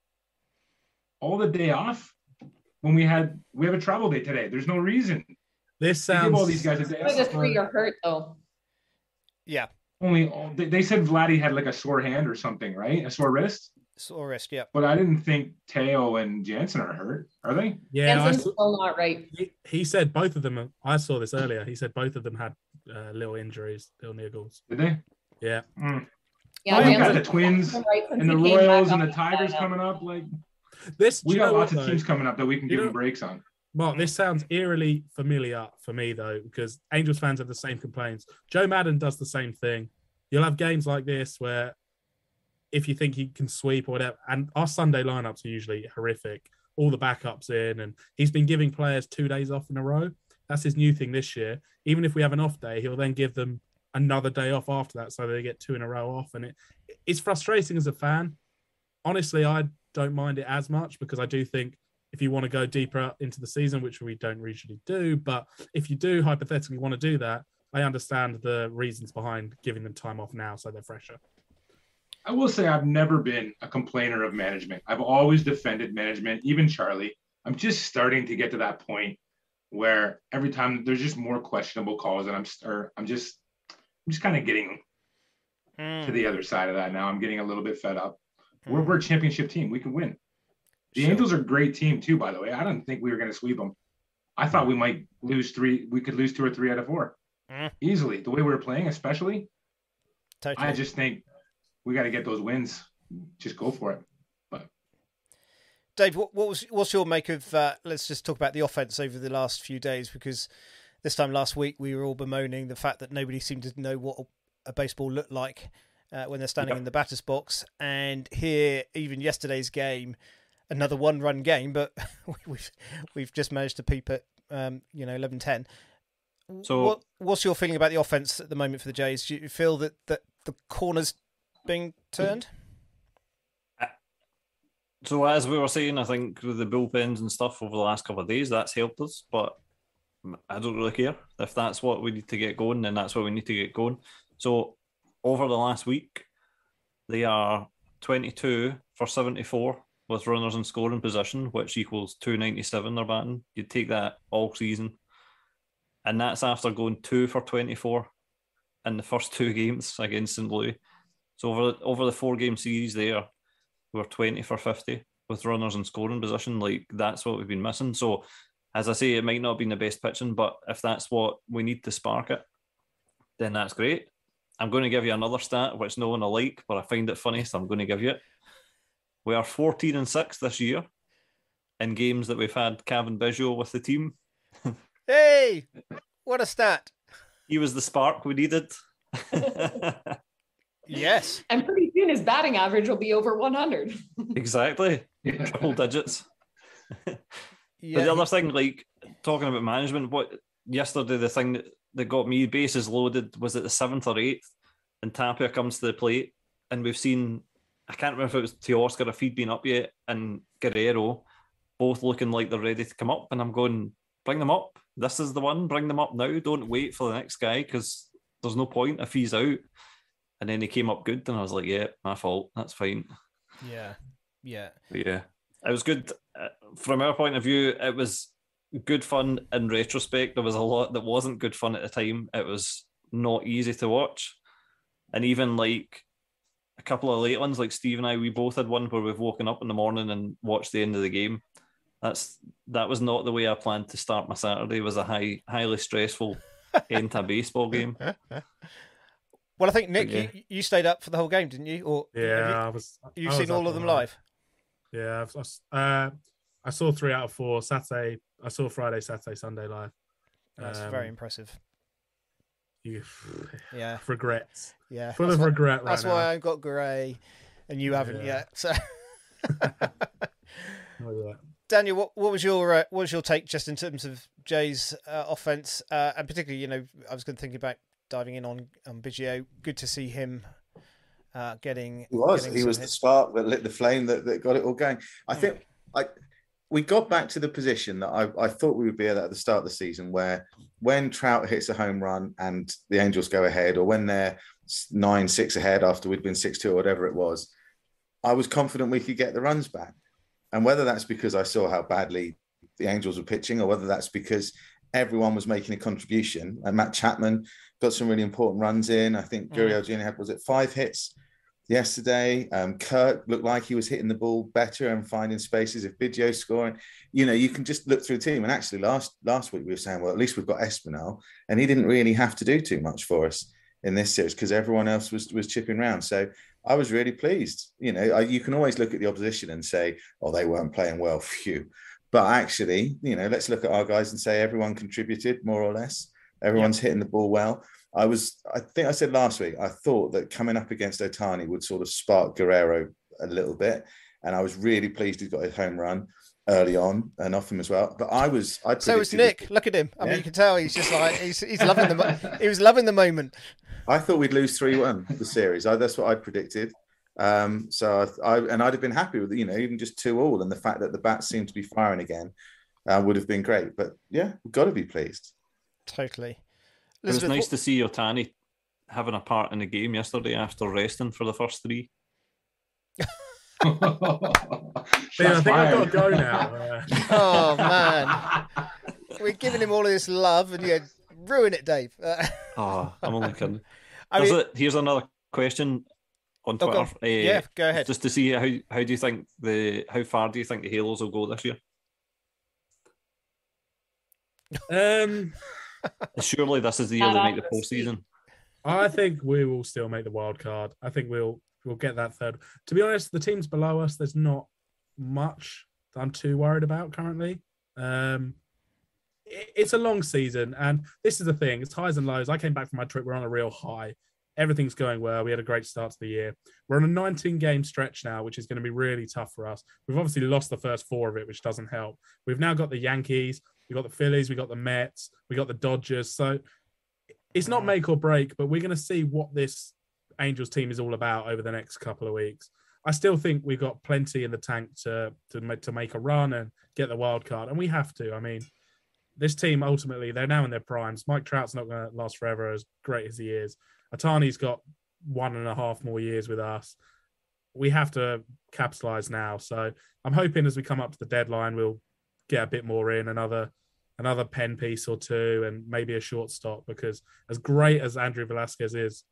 all the day off when we had we have a travel day today. There's no reason. This sounds. Give all these guys a day off. The three are hurt though. Yeah. Only all, they said Vladdy had like a sore hand or something, right? A sore wrist. Sore wrist, yeah. But I didn't think Teo and Jansen are hurt, are they? Yeah, Jansen's saw, still not right. He, he said both of them. I saw this earlier. He said both of them had uh, little injuries, little niggles. Did they? Yeah. Mm. Yeah. Well, we got the Twins right and the Royals and the Tigers coming up. Like this, we got lots of teams coming up that we can give them breaks on. Mark, this sounds eerily familiar for me though, because Angels fans have the same complaints. Joe Maddon does the same thing. You'll have games like this where, if you think he can sweep or whatever, and our Sunday lineups are usually horrific. All the backups in, and he's been giving players two days off in a row. That's his new thing this year. Even if we have an off day, he'll then give them another day off after that, so they get two in a row off, and it it's frustrating as a fan. Honestly, I don't mind it as much, because I do think if you want to go deeper into the season, which we don't usually do, but if you do hypothetically want to do that, I understand the reasons behind giving them time off now so they're fresher. I will say I've never been a complainer of management. I've always defended management, even Charlie. I'm just starting to get to that point where every time there's just more questionable calls, and I'm or I'm just I'm just kind of getting mm. to the other side of that now. I'm getting a little bit fed up. Mm. We're, we're a championship team. We can win. The sure. Angels are a great team too, by the way. I don't think we were going to sweep them. I thought we might lose three. We could lose two or three out of four mm. easily. The way we were playing, especially. Totally. I just think we got to get those wins. Just go for it. Dave, what, what was what's your make of? Uh, let's just talk about the offense over the last few days, because this time last week we were all bemoaning the fact that nobody seemed to know what a baseball looked like uh, when they're standing yeah. in the batter's box. And here, even yesterday's game, another one-run game, but we've we've just managed to peep at um, you know eleven ten. So, what, what's your feeling about the offense at the moment for the Jays? Do you feel that that the corner's being turned? So as we were saying, I think with the bullpens and stuff over the last couple of days, that's helped us, but I don't really care. If that's what we need to get going, then that's what we need to get going. So over the last week, they are twenty-two for seventy-four with runners in scoring position, which equals two ninety-seven they're batting. You'd take that all season. And that's after going two for twenty-four in the first two games against Saint Louis. So over the, over the four-game series there, we're twenty for fifty with runners in scoring position. Like, that's what we've been missing. So, as I say, it might not have been the best pitching, but if that's what we need to spark it, then that's great. I'm going to give you another stat, which no one will like, but I find it funny, so I'm going to give you it. We are fourteen and six this year in games that we've had Cavan Biggio with the team. Hey! What a stat! He was the spark we needed. Yes. And pretty soon his batting average will be over one hundred. Exactly. Triple digits. Yeah. But the other thing, like, talking about management, what yesterday the thing that, that got me, bases loaded, was at the seventh or eighth, and Tapia comes to the plate, and we've seen, I can't remember if it was Teoscar, if he'd been up yet, and Guerrero, both looking like they're ready to come up, and I'm going, bring them up. This is the one. Bring them up now. Don't wait for the next guy, because there's no point if he's out. And then he came up good, and I was like, yeah, my fault. That's fine. Yeah, yeah. But yeah, it was good. From our point of view, it was good fun in retrospect. There was a lot that wasn't good fun at the time. It was not easy to watch. And even, like, a couple of late ones, like Steve and I, we both had one where we've woken up in the morning and watched the end of the game. That's That was not the way I planned to start my Saturday. It was a high, highly stressful end to a baseball game. Well, I think, Nick, yeah. you, you stayed up for the whole game, didn't you? Or yeah, you, I was. You've I seen was all of them live. Yeah, I, uh, I saw three out of four Saturday. I saw Friday, Saturday, Sunday live. That's um, very impressive. You, yeah, regrets. Yeah, full that's of why, regret. Right that's now. Why I've got grey, and you haven't yeah. yet. So, Daniel, what, what was your uh, what was your take just in terms of Jay's uh, offense, uh, and particularly, you know, I was going to think about. Diving in on, on Biggio, good to see him uh, getting. He was, getting he was hits. The spark that lit the flame that, that got it all going. I mm. think I, we got back to the position that I, I thought we would be at at the start of the season, where when Trout hits a home run and the Angels go ahead, or when they're nine six ahead after we'd been six two or whatever it was, I was confident we could get the runs back. And whether that's because I saw how badly the Angels were pitching, or whether that's because everyone was making a contribution, and Matt Chapman got some really important runs in. I think Gurriel Junior had, was it five hits yesterday? Um, Kirk looked like he was hitting the ball better and finding spaces. If Biggio's scoring, you know, you can just look through the team. And actually last last week we were saying, well, at least we've got Espinal, and he didn't really have to do too much for us in this series because everyone else was was chipping around. So I was really pleased. You know, I, you can always look at the opposition and say, oh, they weren't playing well, phew. But actually, you know, let's look at our guys and say everyone contributed more or less. Everyone's yep. hitting the ball well. I was, I think I said last week, I thought that coming up against Ohtani would sort of spark Guerrero a little bit. And I was really pleased he got his home run. early on and off him as well. But I was, I so was Nick. Look at him. I yeah. mean, you can tell he's just like he's he's loving the mo- he was loving the moment. I thought we'd lose three one the series. I, that's what I predicted. Um, so I, I and I'd have been happy with, you know, even just two all, and the fact that the bats seemed to be firing again uh, would have been great. But yeah, we've got to be pleased. Totally. It was nice to see Ohtani having a part in the game yesterday after resting for the first three. Man, I think I've got to go now. Oh man, we're giving him all of this love, and you ruin it, Dave. Oh, I'm only kidding. I mean, a, here's another question on Twitter. Oh, go uh, yeah, go ahead. Just to see how how do you think the how far do you think the Halos will go this year? Um, surely this is the year they make the postseason. I think we will still make the wild card. I think we'll. We'll get that third. To be honest, the teams below us, there's not much that I'm too worried about currently. Um, it, it's a long season, and this is the thing. It's highs and lows. I came back from my trip. We're on a real high. Everything's going well. We had a great start to the year. We're on a nineteen-game stretch now, which is going to be really tough for us. We've obviously lost the first four of it, which doesn't help. We've now got the Yankees. We've got the Phillies. We've got the Mets. We've got the Dodgers. So it's not make or break, but we're going to see what this Angels team is all about over the next couple of weeks. I still think we've got plenty in the tank to to make, to make a run and get the wild card, and we have to. I mean, this team ultimately, they're now in their primes. Mike Trout's not going to last forever, as great as he is. Ohtani's got one and a half more years with us. We have to capitalize now. So I'm hoping as we come up to the deadline, we'll get a bit more in, another another pen piece or two, and maybe a shortstop, because as great as Andrew Velasquez is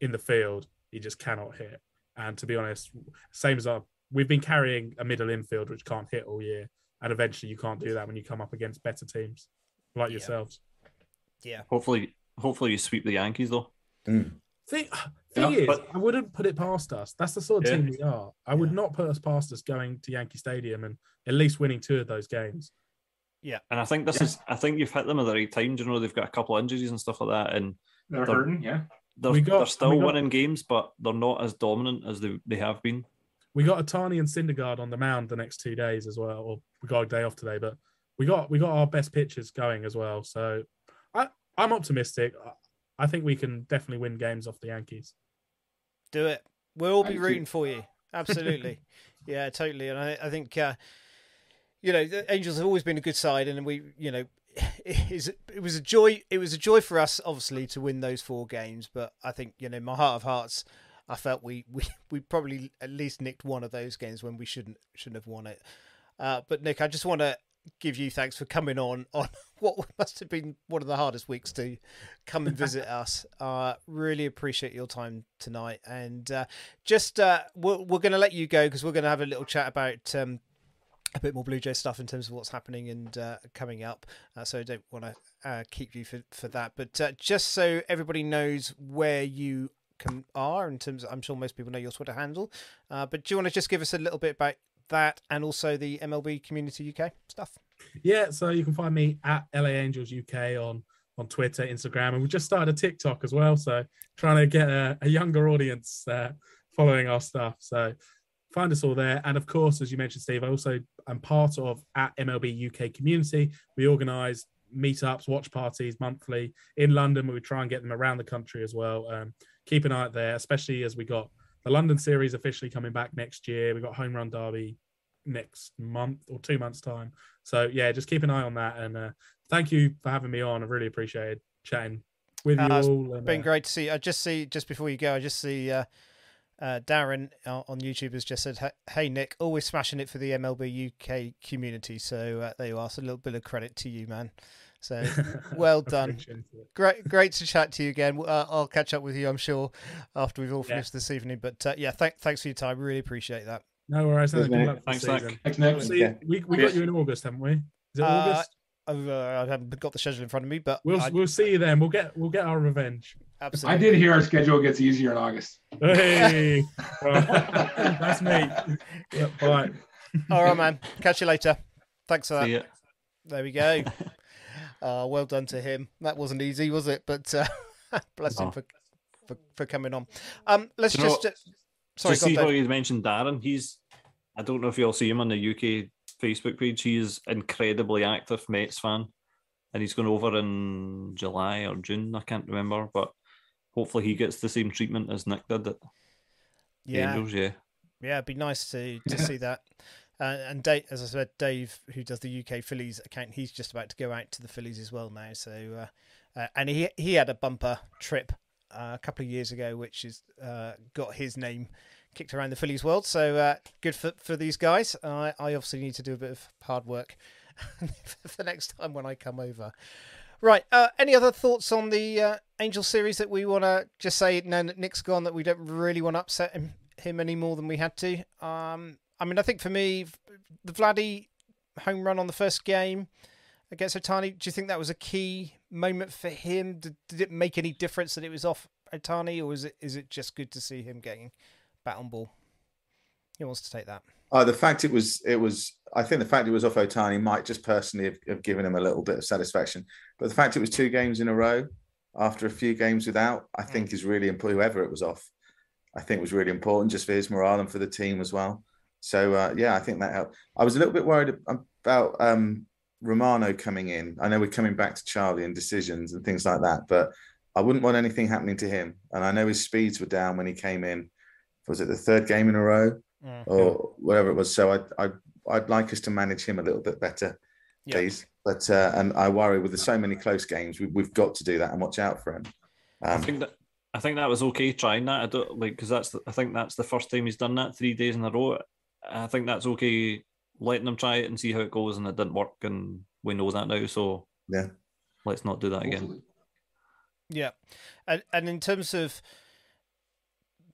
in the field, he just cannot hit. And to be honest, same as our, we've been carrying a middle infield which can't hit all year, and eventually you can't do that when you come up against better teams like yeah. yourselves. Yeah. Hopefully, hopefully you sweep the Yankees though. Mm. Thing, thing yeah, is, but... I wouldn't put it past us. That's the sort of yeah. team we are. I would yeah. not put us past us going to Yankee Stadium and at least winning two of those games. Yeah, and I think this yeah. is. I think you've hit them at the right time. You know, they've got a couple of injuries and stuff like that, and they're, they're hurting. Yeah. They're, got, they're still got, winning games, but they're not as dominant as they, they have been. We got Ohtani and Syndergaard on the mound the next two days as well. Or we got a day off today, but we got we got our best pitchers going as well. So I, I'm optimistic. I think we can definitely win games off the Yankees. Do it. We'll all be rooting for you. Absolutely. Yeah, totally. And I, I think, uh, you know, the Angels have always been a good side, and we, you know, it was a joy. It was a joy for us, obviously, to win those four games. But I think, you know, in my heart of hearts, I felt we, we, we probably at least nicked one of those games when we shouldn't shouldn't have won it. Uh, but Nick, I just want to give you thanks for coming on on what must have been one of the hardest weeks to come and visit us. Uh, really appreciate your time tonight, and uh, just uh, we're we're going to let you go because we're going to have a little chat about. Um, A bit more Blue Jay stuff in terms of what's happening and uh, coming up. Uh, so I don't want to uh, keep you for, for that. But uh, just so everybody knows where you can, are in terms of, I'm sure most people know your Twitter handle. Uh, but do you want to just give us a little bit about that and also the M L B Community U K stuff? Yeah, so you can find me at L A Angels U K on, on Twitter, Instagram. And we just started a TikTok as well. So trying to get a, a younger audience uh, following our stuff. So find us all there. And of course, as you mentioned, Steve, I also am part of at M L B U K Community. We organise meetups, watch parties monthly in London, but we try and get them around the country as well. Um, keep an eye out there, especially as we got the London series officially coming back next year. We've got Home Run Derby next month or two months' time. So, yeah, just keep an eye on that. And uh, thank you for having me on. I really appreciated chatting with you uh, all. It's been uh, great to see you. I just see, just before you go, I just see... Uh... Uh, Darren uh, on YouTube has just said, hey Nick, always smashing it for the M L B U K community. So uh, there you are. So a little bit of credit to you, man. So well done. Great, great to chat to you again. Uh, I'll catch up with you, I'm sure, after we've all finished yeah. this evening. But uh, yeah, th- thanks for your time. Really appreciate that. No worries. Thanks, Nick. Thanks, Nick. See, we we yes. got you in August, haven't we? Is it uh, August? I've, uh, I haven't got the schedule in front of me, but we'll I... we'll see you then. We'll get we'll get our revenge. Absolutely. I did hear our schedule gets easier in August. Hey, that's me. Yeah, bye. All right, man. Catch you later. Thanks for that. There we go. Uh, well done to him. That wasn't easy, was it? But uh, bless no. him for, for for coming on. Um, let's you just know, uh, sorry. To see how you mentioned Darren. He's. I don't know if you all see him on the U K Facebook page. He is incredibly active Mets fan, and he's going over in July or June. I can't remember, but hopefully he gets the same treatment as Nick did at yeah. Angels. Yeah, yeah, it'd be nice to to see that. Uh, and Dave, as I said, Dave, who does the U K Phillies account, he's just about to go out to the Phillies as well now. So, uh, uh, and he he had a bumper trip uh, a couple of years ago, which is uh, got his name kicked around the Phillies world. So uh, good for for these guys. Uh, I obviously need to do a bit of hard work for the next time when I come over. Right. Uh, any other thoughts on the uh, Angel series that we want to just say? Now that Nick's gone, that we don't really want to upset him, him any more than we had to. Um, I mean, I think for me, the Vladdy home run on the first game against Ohtani, do you think that was a key moment for him? Did, did it make any difference that it was off Ohtani, or is it is it just good to see him getting bat on ball? Who wants to take that? Uh, the fact it was, it was, I think the fact it was off Ohtani might just personally have, have given him a little bit of satisfaction. But the fact it was two games in a row after a few games without, I think is really important. Whoever it was off, I think was really important just for his morale and for the team as well. So, uh, yeah, I think that helped. I was a little bit worried about um, Romano coming in. I know we're coming back to Charlie and decisions and things like that, but I wouldn't want anything happening to him. And I know his speeds were down when he came in. Was it the third game in a row mm-hmm. or whatever it was? So I, I, I'd like us to manage him a little bit better, yep. please. But uh, and I worry with the so many close games, we, we've got to do that and watch out for him. Um, I think that I think that was okay trying that. I don't like because that's the, I think that's the first time he's done that three days in a row. I think that's okay letting him try it and see how it goes, and it didn't work, and we know that now. So yeah, let's not do that again. Hopefully. Yeah, and and in terms of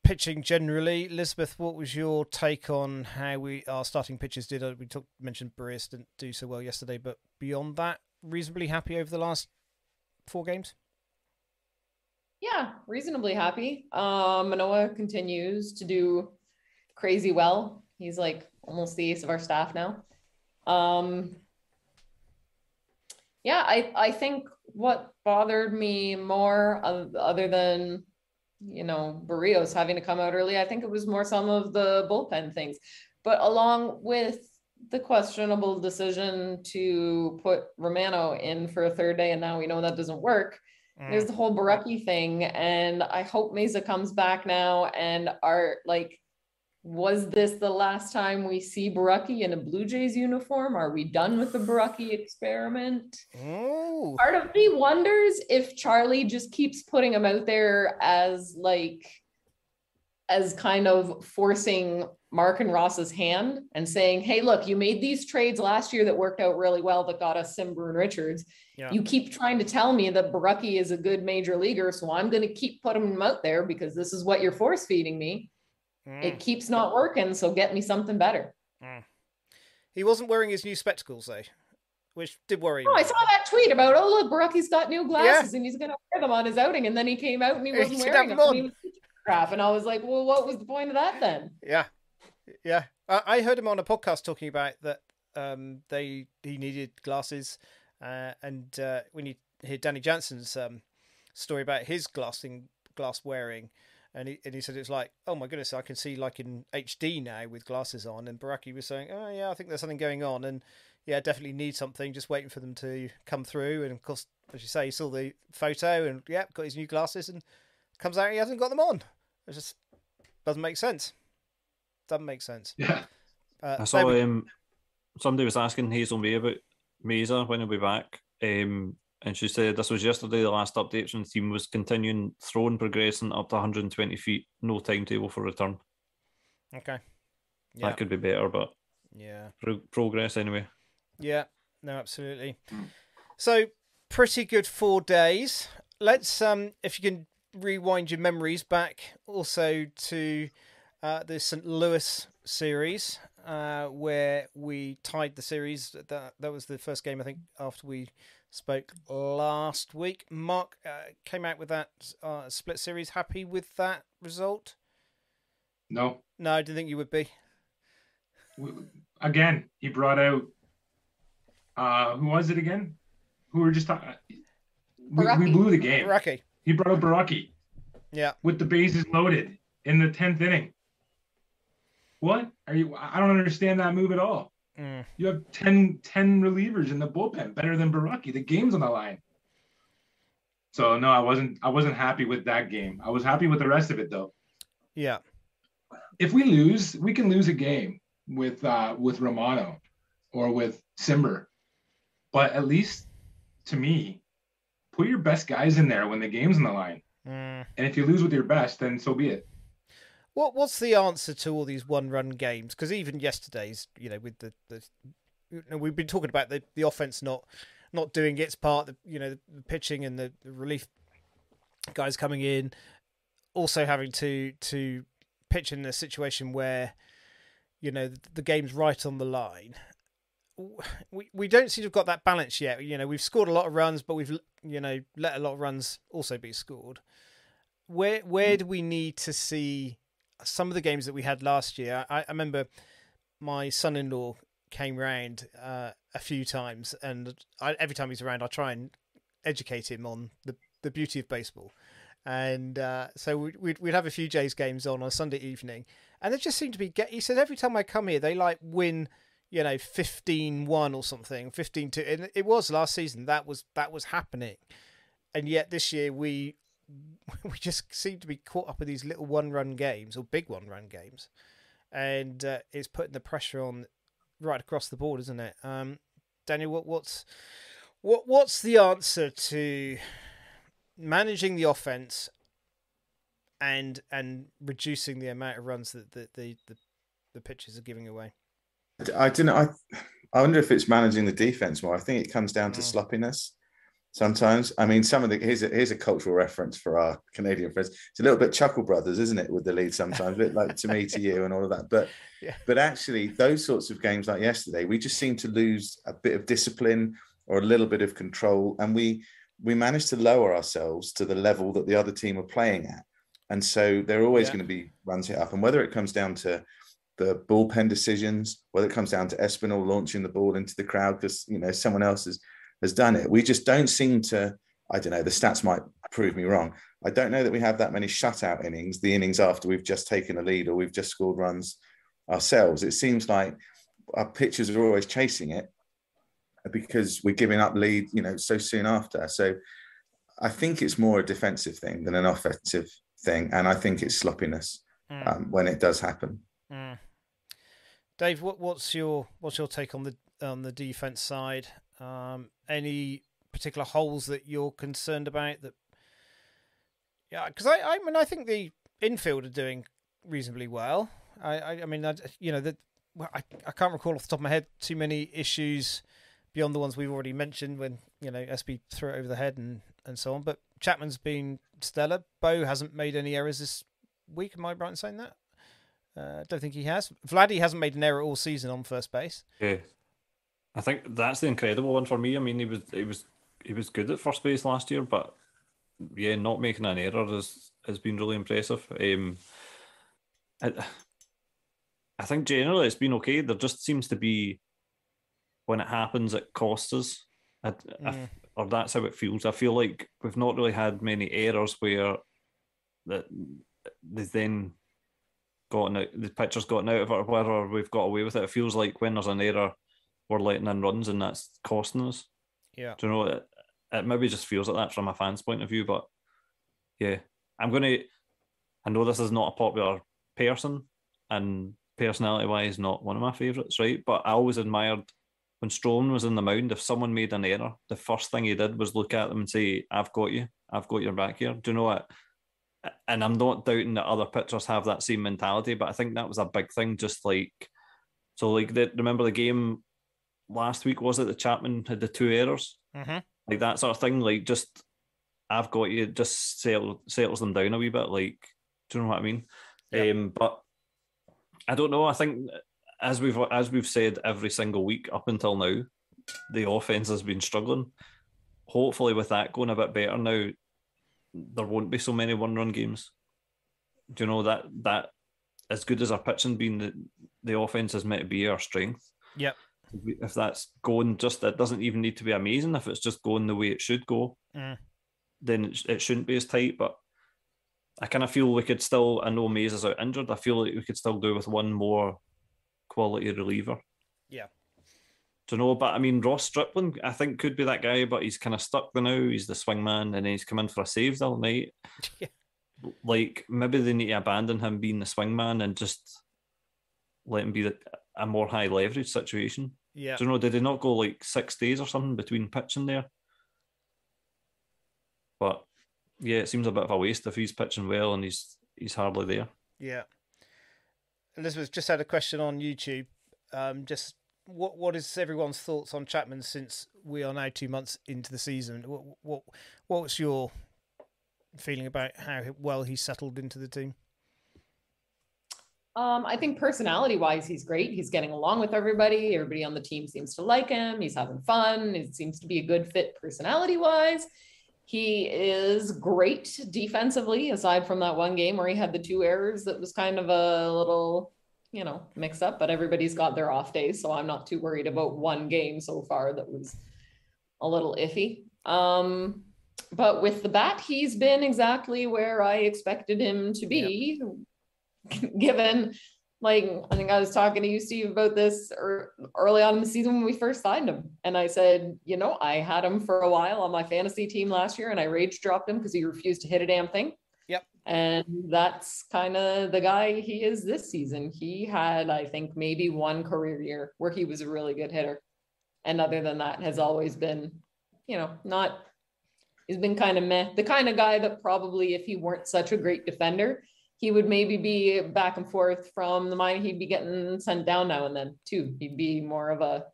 pitching generally, Elizabeth, what was your take on how we our starting pitchers did? We talked mentioned Barrios didn't do so well yesterday, but beyond that, reasonably happy over the last four games? Yeah, reasonably happy. Um, Manoa continues to do crazy well. He's like almost the ace of our staff now. Um, yeah, I, I think what bothered me more of, other than you know, Barrios having to come out early, I think it was more some of the bullpen things. But along with the questionable decision to put Romano in for a third day, and now we know that doesn't work, mm. there's the whole Barucki thing. And I hope Mesa comes back now and are like, was this the last time we see Barucki in a Blue Jays uniform? Are we done with the Barucki experiment? Ooh. Part of me wonders if Charlie just keeps putting him out there as like, as kind of forcing Mark and Ross's hand and saying, hey, look, you made these trades last year that worked out really well that got us Simber and Richards. Yeah. You keep trying to tell me that Barucki is a good major leaguer, so I'm going to keep putting him out there because this is what you're force feeding me. Mm. It keeps not working, so get me something better. Mm. He wasn't wearing his new spectacles, though, which did worry oh, me. I saw that tweet about, oh, look, Barucki's got new glasses, yeah. and he's going to wear them on his outing, and then he came out and he wasn't he wearing them. And, he was crap. And I was like, well, what was the point of that then? Yeah, yeah. I, I heard him on a podcast talking about that um, they he needed glasses, uh, and uh, when you hear Danny Jansen's um, story about his glassing, glass wearing, And he and he said it's like, oh my goodness, I can see like in H D now with glasses on. And Barucki was saying, oh yeah, I think there's something going on, and yeah, definitely need something. Just waiting for them to come through. And of course, as you say, he saw the photo and yeah, got his new glasses, and comes out he hasn't got them on. It just doesn't make sense. Doesn't make sense. Yeah. Uh, I saw maybe- um, somebody was asking Hazel May about Mesa when he'll be back. Um, And she said, this was yesterday, the last update from the team was continuing throwing, progressing up to one hundred twenty feet. No timetable for return. Okay. Yeah. That could be better, but yeah, pro- progress anyway. Yeah, no, absolutely. So pretty good four days. Let's, um, if you can rewind your memories back also to uh, the Saint Louis series uh, where we tied the series. That, that was the first game, I think, after we spoke last week. Mark uh, came out with that uh, split series. Happy with that result? No. No, I didn't think you would be. Again, he brought out... Uh, who was it again? Who were just... Uh, we, we blew the game. Barucki. He brought out Barucki. Yeah. With the bases loaded in the tenth inning. What? Are you? I don't understand that move at all. Mm. You have ten, ten relievers in the bullpen, better than Barucki. The game's on the line. So no, I wasn't. I wasn't happy with that game. I was happy with the rest of it, though. Yeah. If we lose, we can lose a game with uh, with Romano or with Simber, but at least to me, put your best guys in there when the game's on the line. Mm. And if you lose with your best, then so be it. What what's the answer to all these one-run games? Because even yesterday's, you know, with the, the you know, we've been talking about the the offense not. Not doing its part, the, you know, the pitching and the relief guys coming in, also having to to pitch in a situation where, you know, the, the game's right on the line. We we don't seem to have got that balance yet. You know, we've scored a lot of runs, but we've, you know, let a lot of runs also be scored. Where where do we need to see some of the games that we had last year? I, I remember my son-in-law came round uh, a few times, and I, every time he's around, I try and educate him on the, the beauty of baseball. And uh, so we'd, we'd, we'd have a few Jays games on on a Sunday evening, and it just seemed to be, get, he said, every time I come here, they like win, you know, fifteen one or something, fifteen two. And it was last season. That was, that was happening. And yet this year we, we just seem to be caught up with these little one run games or big one run games. And uh, it's putting the pressure on, right across the board, isn't it? Um, Daniel, what, what's what what's the answer to managing the offense and and reducing the amount of runs that the the, the, the pitchers are giving away? I don't know. I I wonder if it's managing the defense more. I think it comes down to oh. sloppiness sometimes. I mean, some of the here's a, here's a cultural reference for our Canadian friends. It's a little bit Chuckle Brothers, isn't it, with the lead sometimes, a bit like To Me, To You, and all of that. But yeah. but actually, those sorts of games like yesterday, we just seem to lose a bit of discipline or a little bit of control, and we we managed to lower ourselves to the level that the other team are playing at, and so they're always yeah. going to be runs hit up. And whether it comes down to the bullpen decisions, whether it comes down to Espinal launching the ball into the crowd because you know someone else is. has done it. We just don't seem to, I don't know, the stats might prove me wrong. I don't know that we have that many shutout innings, the innings after we've just taken a lead or we've just scored runs ourselves. It seems like our pitchers are always chasing it because we're giving up lead, you know, so soon after. So I think it's more a defensive thing than an offensive thing. And I think it's sloppiness mm. um, when it does happen. Mm. Dave, what, what's your, what's your take on the, on the defense side? Um, any particular holes that you're concerned about? That, yeah, because I, I mean, I think the infield are doing reasonably well. I, I, I mean, I, you know, that well, I, I can't recall off the top of my head too many issues beyond the ones we've already mentioned. When you know, S B threw it over the head and and so on. But Chapman's been stellar. Bo hasn't made any errors this week. Am I right in saying that? I uh, don't think he has. Vladdy hasn't made an error all season on first base. Yeah. I think that's the incredible one for me. I mean, he was he was he was good at first base last year, but yeah, not making an error has has been really impressive. Um, I, I think generally it's been okay. There just seems to be when it happens, it costs us, I, mm. I, or that's how it feels. I feel like we've not really had many errors where that they've then gotten out, the pitcher's gotten out of it or whatever. We've got away with it. It feels like when there's an error, we're letting in runs and that's costing us. Yeah. Do you know, it, it maybe just feels like that from a fan's point of view, but yeah, I'm going to, I know this is not a popular person and personality-wise not one of my favourites, right? But I always admired when Stroman was in the mound, if someone made an error, the first thing he did was look at them and say, I've got you, I've got your back here. Do you know what? And I'm not doubting that other pitchers have that same mentality, but I think that was a big thing, just like, so like, the, remember the game last week, was it that Chapman had the two errors? Mm-hmm. Like that sort of thing, like just, I've got you, just settle, settles them down a wee bit, like, do you know what I mean? Yeah. Um, but I don't know, I think as we've as we've said every single week up until now, the offense has been struggling. Hopefully with that going a bit better now, there won't be so many one-run games. Do you know that, that as good as our pitching being, the, the offense is meant to be our strength. Yep. If that's going just, it doesn't even need to be amazing. If it's just going the way it should go, mm. then it, it shouldn't be as tight. But I kind of feel we could still, I know Mays is out injured, I feel like we could still do with one more quality reliever. Yeah. don't know. But I mean, Ross Stripling, I think, could be that guy, but he's kind of stuck there now. He's the swingman, and he's come in for a save all night. Yeah. Like, maybe they need to abandon him being the swingman and just let him be the, a more high leverage situation. Yeah. Do you know, did they not go like six days or something between pitching there? But yeah, it seems a bit of a waste if he's pitching well and he's he's hardly there. Yeah. Elizabeth just had a question on YouTube. Um, just what what is everyone's thoughts on Chapman since we are now two months into the season? What what what's your feeling about how well he's settled into the team? Um, I think personality-wise, he's great. He's getting along with everybody. Everybody on the team seems to like him. He's having fun. It seems to be a good fit personality-wise. He is great defensively, aside from that one game where he had the two errors. That was kind of a little, you know, mix up, but everybody's got their off days. So I'm not too worried about one game so far that was a little iffy. Um, but with the bat, he's been exactly where I expected him to be. Yep. Given, like, I think I was talking to you, Steve, about this early on in the season when we first signed him. And I said, you know, I had him for a while on my fantasy team last year and I rage dropped him because he refused to hit a damn thing. Yep. And that's kind of the guy he is this season. He had, I think, maybe one career year where he was a really good hitter. And other than that, has always been, you know, not, he's been kind of meh. The kind of guy that probably, if he weren't such a great defender, he would maybe be back and forth from the minor. He'd be getting sent down now and then too. He'd be more of a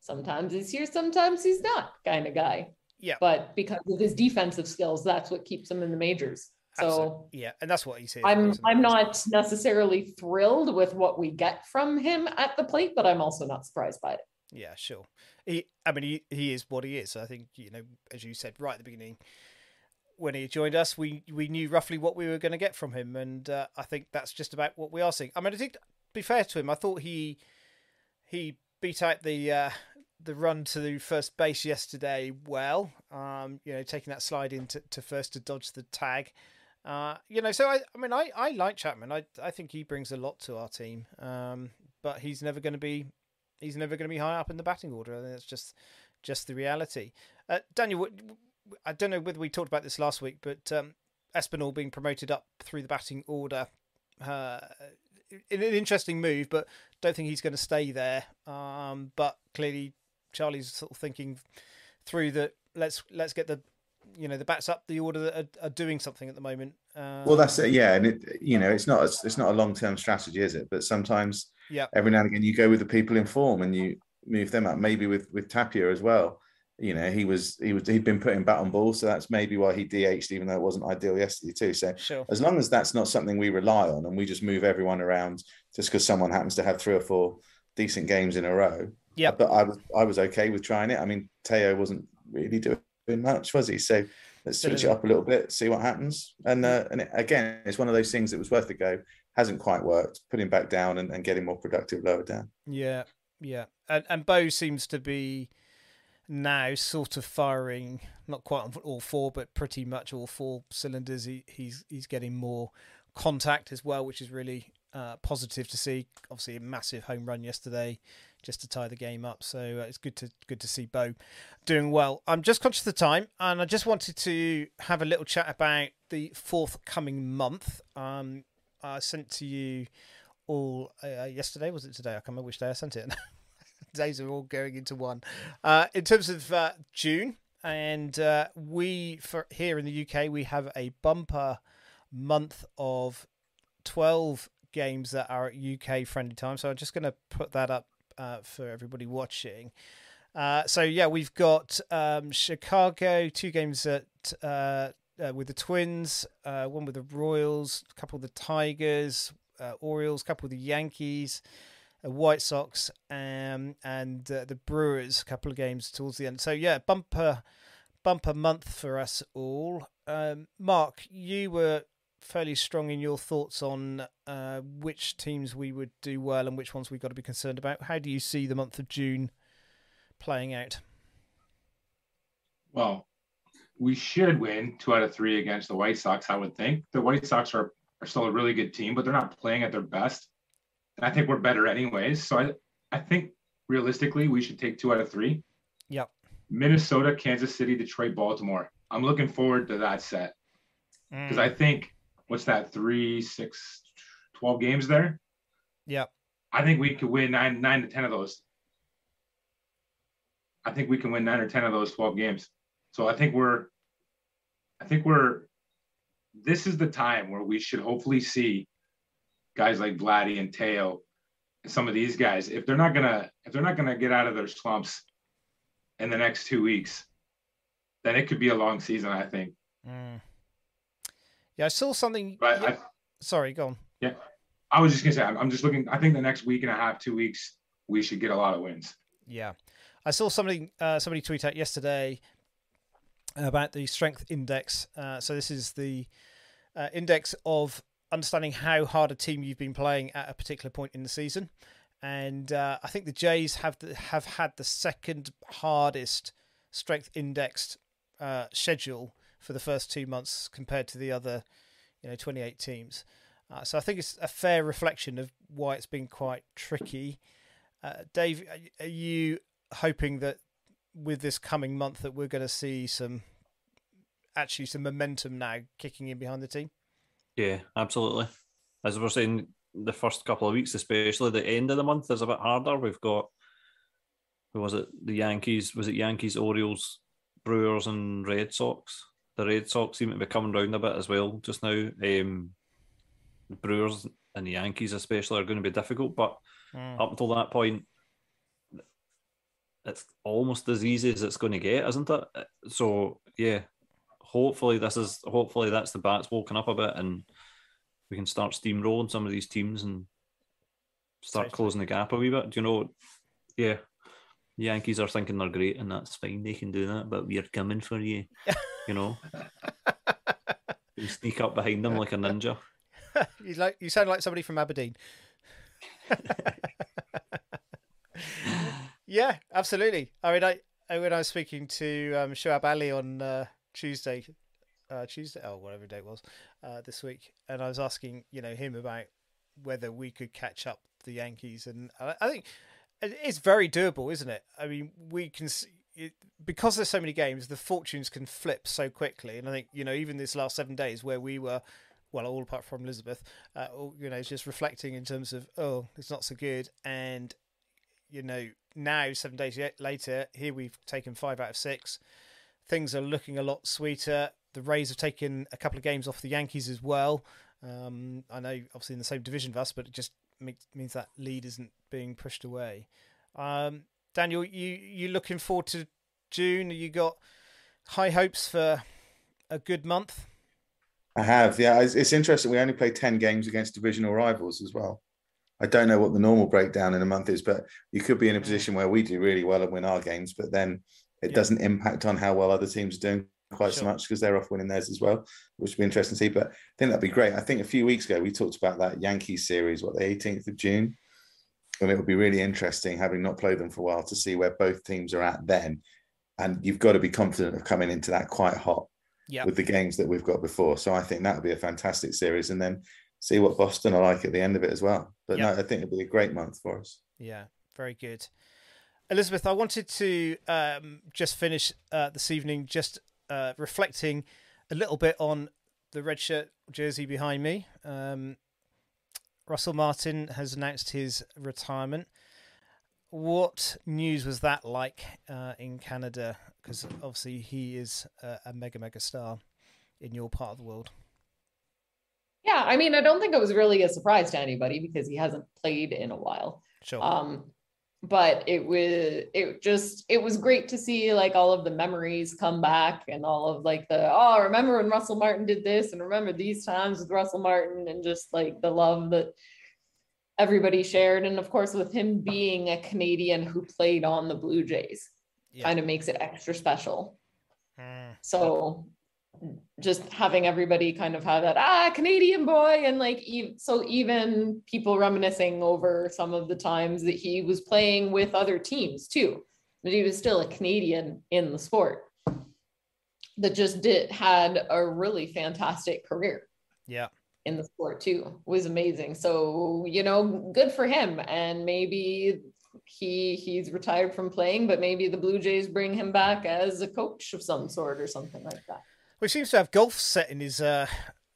sometimes he's here, sometimes he's not kind of guy. Yeah. But because of his defensive skills, that's what keeps him in the majors. Absolutely. So yeah, and that's what he's here. I'm I'm not necessarily thrilled with what we get from him at the plate, but I'm also not surprised by it. Yeah, sure. He, I mean, he, he is what he is. So I think, you know, as you said right at the beginning, when he joined us, we, we knew roughly what we were going to get from him. And uh, I think that's just about what we are seeing. I mean, I think, to be fair to him, I thought he he beat out the uh, the run to the first base yesterday well, um, you know, taking that slide into to first to dodge the tag. Uh, you know, so, I, I mean, I, I like Chapman. I I think he brings a lot to our team. Um, but he's never going to be he's never going to be high up in the batting order. I think that's just, just the reality. Uh, Daniel, what... I don't know whether we talked about this last week, but um, Espinal being promoted up through the batting order, uh, an interesting move, but don't think he's going to stay there. Um, but clearly, Charlie's sort of thinking through that. Let's let's get the you know the bats up the order that are, are doing something at the moment. Um, well, that's it, yeah, and it you know it's not a, it's not a long term strategy, is it? But sometimes, yeah, every now and again, you go with the people in form and you move them up. Maybe with with Tapia as well. You know, he was he was he'd been putting bat on ball, so that's maybe why he D H'd, even though it wasn't ideal yesterday too. So sure. As long as that's not something we rely on, and we just move everyone around just because someone happens to have three or four decent games in a row. Yeah, but I was I was okay with trying it. I mean, Teo wasn't really doing much, was he? So let's switch it up a little bit, see what happens. And uh, and it, again, it's one of those things that was worth a go. Hasn't quite worked. Put him back down and, and get him more productive lower down. Yeah, yeah, and and Bo seems to be now sort of firing not quite on all four but pretty much all four cylinders. He he's he's getting more contact as well, which is really uh positive to see. Obviously a massive home run yesterday just to tie the game up, so uh, it's good to good to see Bo doing well. I'm just conscious of the time and I just wanted to have a little chat about the forthcoming month. um I sent to you all uh, yesterday, was it today? I can't remember which day I sent it. Days are all going into one. Uh, in terms of uh, June, and uh, we for here in the U K, we have a bumper month of twelve games that are U K friendly time. So I'm just going to put that up uh, for everybody watching. Uh, so yeah, we've got um, Chicago, two games at uh, uh, with the Twins, uh, one with the Royals, a couple of the Tigers, uh, Orioles, a couple of the Yankees, White Sox, um, and uh, the Brewers, a couple of games towards the end. So yeah, bumper bumper month for us all. Um, Mark, you were fairly strong in your thoughts on uh, which teams we would do well and which ones we've got to be concerned about. How do you see the month of June playing out? Well, we should win two out of three against the White Sox, I would think. The White Sox are, are still a really good team, but they're not playing at their best. I think we're better anyways. So I, I think realistically, we should take two out of three. Yep. Minnesota, Kansas City, Detroit, Baltimore. I'm looking forward to that set. Because mm. I think, what's that, three, six, twelve games there? Yep. I think we could win nine, nine to ten of those. I think we can win nine or ten of those twelve games. So I think we're, I think we're, this is the time where we should hopefully see guys like Vladdy and Teo and some of these guys, if they're not gonna, if they're not gonna get out of their slumps in the next two weeks, then it could be a long season, I think. Mm. Yeah, I saw something. But yeah. I, sorry, go on. Yeah, I was just gonna say, I'm, I'm just looking. I think the next week and a half, two weeks, we should get a lot of wins. Yeah, I saw somebody uh, somebody tweet out yesterday about the strength index. Uh, so this is the uh, index of understanding how hard a team you've been playing at a particular point in the season. And uh, I think the Jays have the, have had the second hardest strength indexed uh, schedule for the first two months compared to the other, you know, twenty-eight teams. Uh, so I think it's a fair reflection of why it's been quite tricky. Uh, Dave, are you hoping that with this coming month that we're going to see some, actually some momentum now kicking in behind the team? Yeah, absolutely. As we're saying, the first couple of weeks, especially the end of the month, is a bit harder. We've got, who was it? The Yankees, was it Yankees, Orioles, Brewers and Red Sox? The Red Sox seem to be coming round a bit as well just now. Um, the Brewers and the Yankees especially are going to be difficult, but mm. up until that point, it's almost as easy as it's going to get, isn't it? So yeah, hopefully this is hopefully that's the bats woken up a bit, and we can start steamrolling some of these teams and start Seriously. closing the gap a wee bit. Do you know? Yeah, the Yankees are thinking they're great, and that's fine. They can do that, but we are coming for you. You know, you sneak up behind them like a ninja. You like you sound like somebody from Aberdeen. Yeah, absolutely. I mean, I when I was speaking to um, Shoaib Ali on uh, Tuesday, uh, Tuesday, oh, whatever day it was, uh, this week, and I was asking, you know, him about whether we could catch up the Yankees, and I think it's very doable, isn't it? I mean, we can see, it, because there's so many games, the fortunes can flip so quickly, and I think, you know, even this last seven days where we were, well, all apart from Elizabeth, uh, all, you know, just reflecting in terms of, oh, it's not so good, and you know, now seven days later, here we've taken five out of six. Things are looking a lot sweeter. The Rays have taken a couple of games off the Yankees as well. Um, I know, obviously, in the same division of us, but it just makes, means that lead isn't being pushed away. Um, Daniel, you you looking forward to June? You got high hopes for a good month? I have, yeah. It's, it's interesting. We only play ten games against divisional rivals as well. I don't know what the normal breakdown in a month is, but you could be in a position where we do really well and win our games, but then it yeah. doesn't impact on how well other teams are doing quite sure. so much because they're off winning theirs as well, which would be interesting to see. But I think that'd be great. I think a few weeks ago, we talked about that Yankees series, what, the eighteenth of June? And it would be really interesting, having not played them for a while, to see where both teams are at then. And you've got to be confident of coming into that quite hot yep. with the games that we've got before. So I think that would be a fantastic series. And then see what Boston are like at the end of it as well. But yep. no, I think it'll be a great month for us. Yeah, very good. Elizabeth, I wanted to um, just finish uh, this evening just uh, reflecting a little bit on the red shirt jersey behind me. Um, Russell Martin has announced his retirement. What news was that like uh, in Canada? Because obviously he is a, a mega, mega star in your part of the world. Yeah, I mean, I don't think it was really a surprise to anybody because he hasn't played in a while. Sure. Um, but it was, it just, it was great to see like all of the memories come back and all of like the, oh, remember when Russell Martin did this and remember these times with Russell Martin and just like the love that everybody shared. And of course, with him being a Canadian who played on the Blue Jays, yeah. kind of makes it extra special. Mm. So just having everybody kind of have that ah Canadian boy and like ev- so even people reminiscing over some of the times that he was playing with other teams too, but he was still a Canadian in the sport that just did had a really fantastic career yeah in the sport too. It was amazing, so you know, good for him, and maybe he he's retired from playing, but maybe the Blue Jays bring him back as a coach of some sort or something like that. Well, he seems to have golf set in his uh,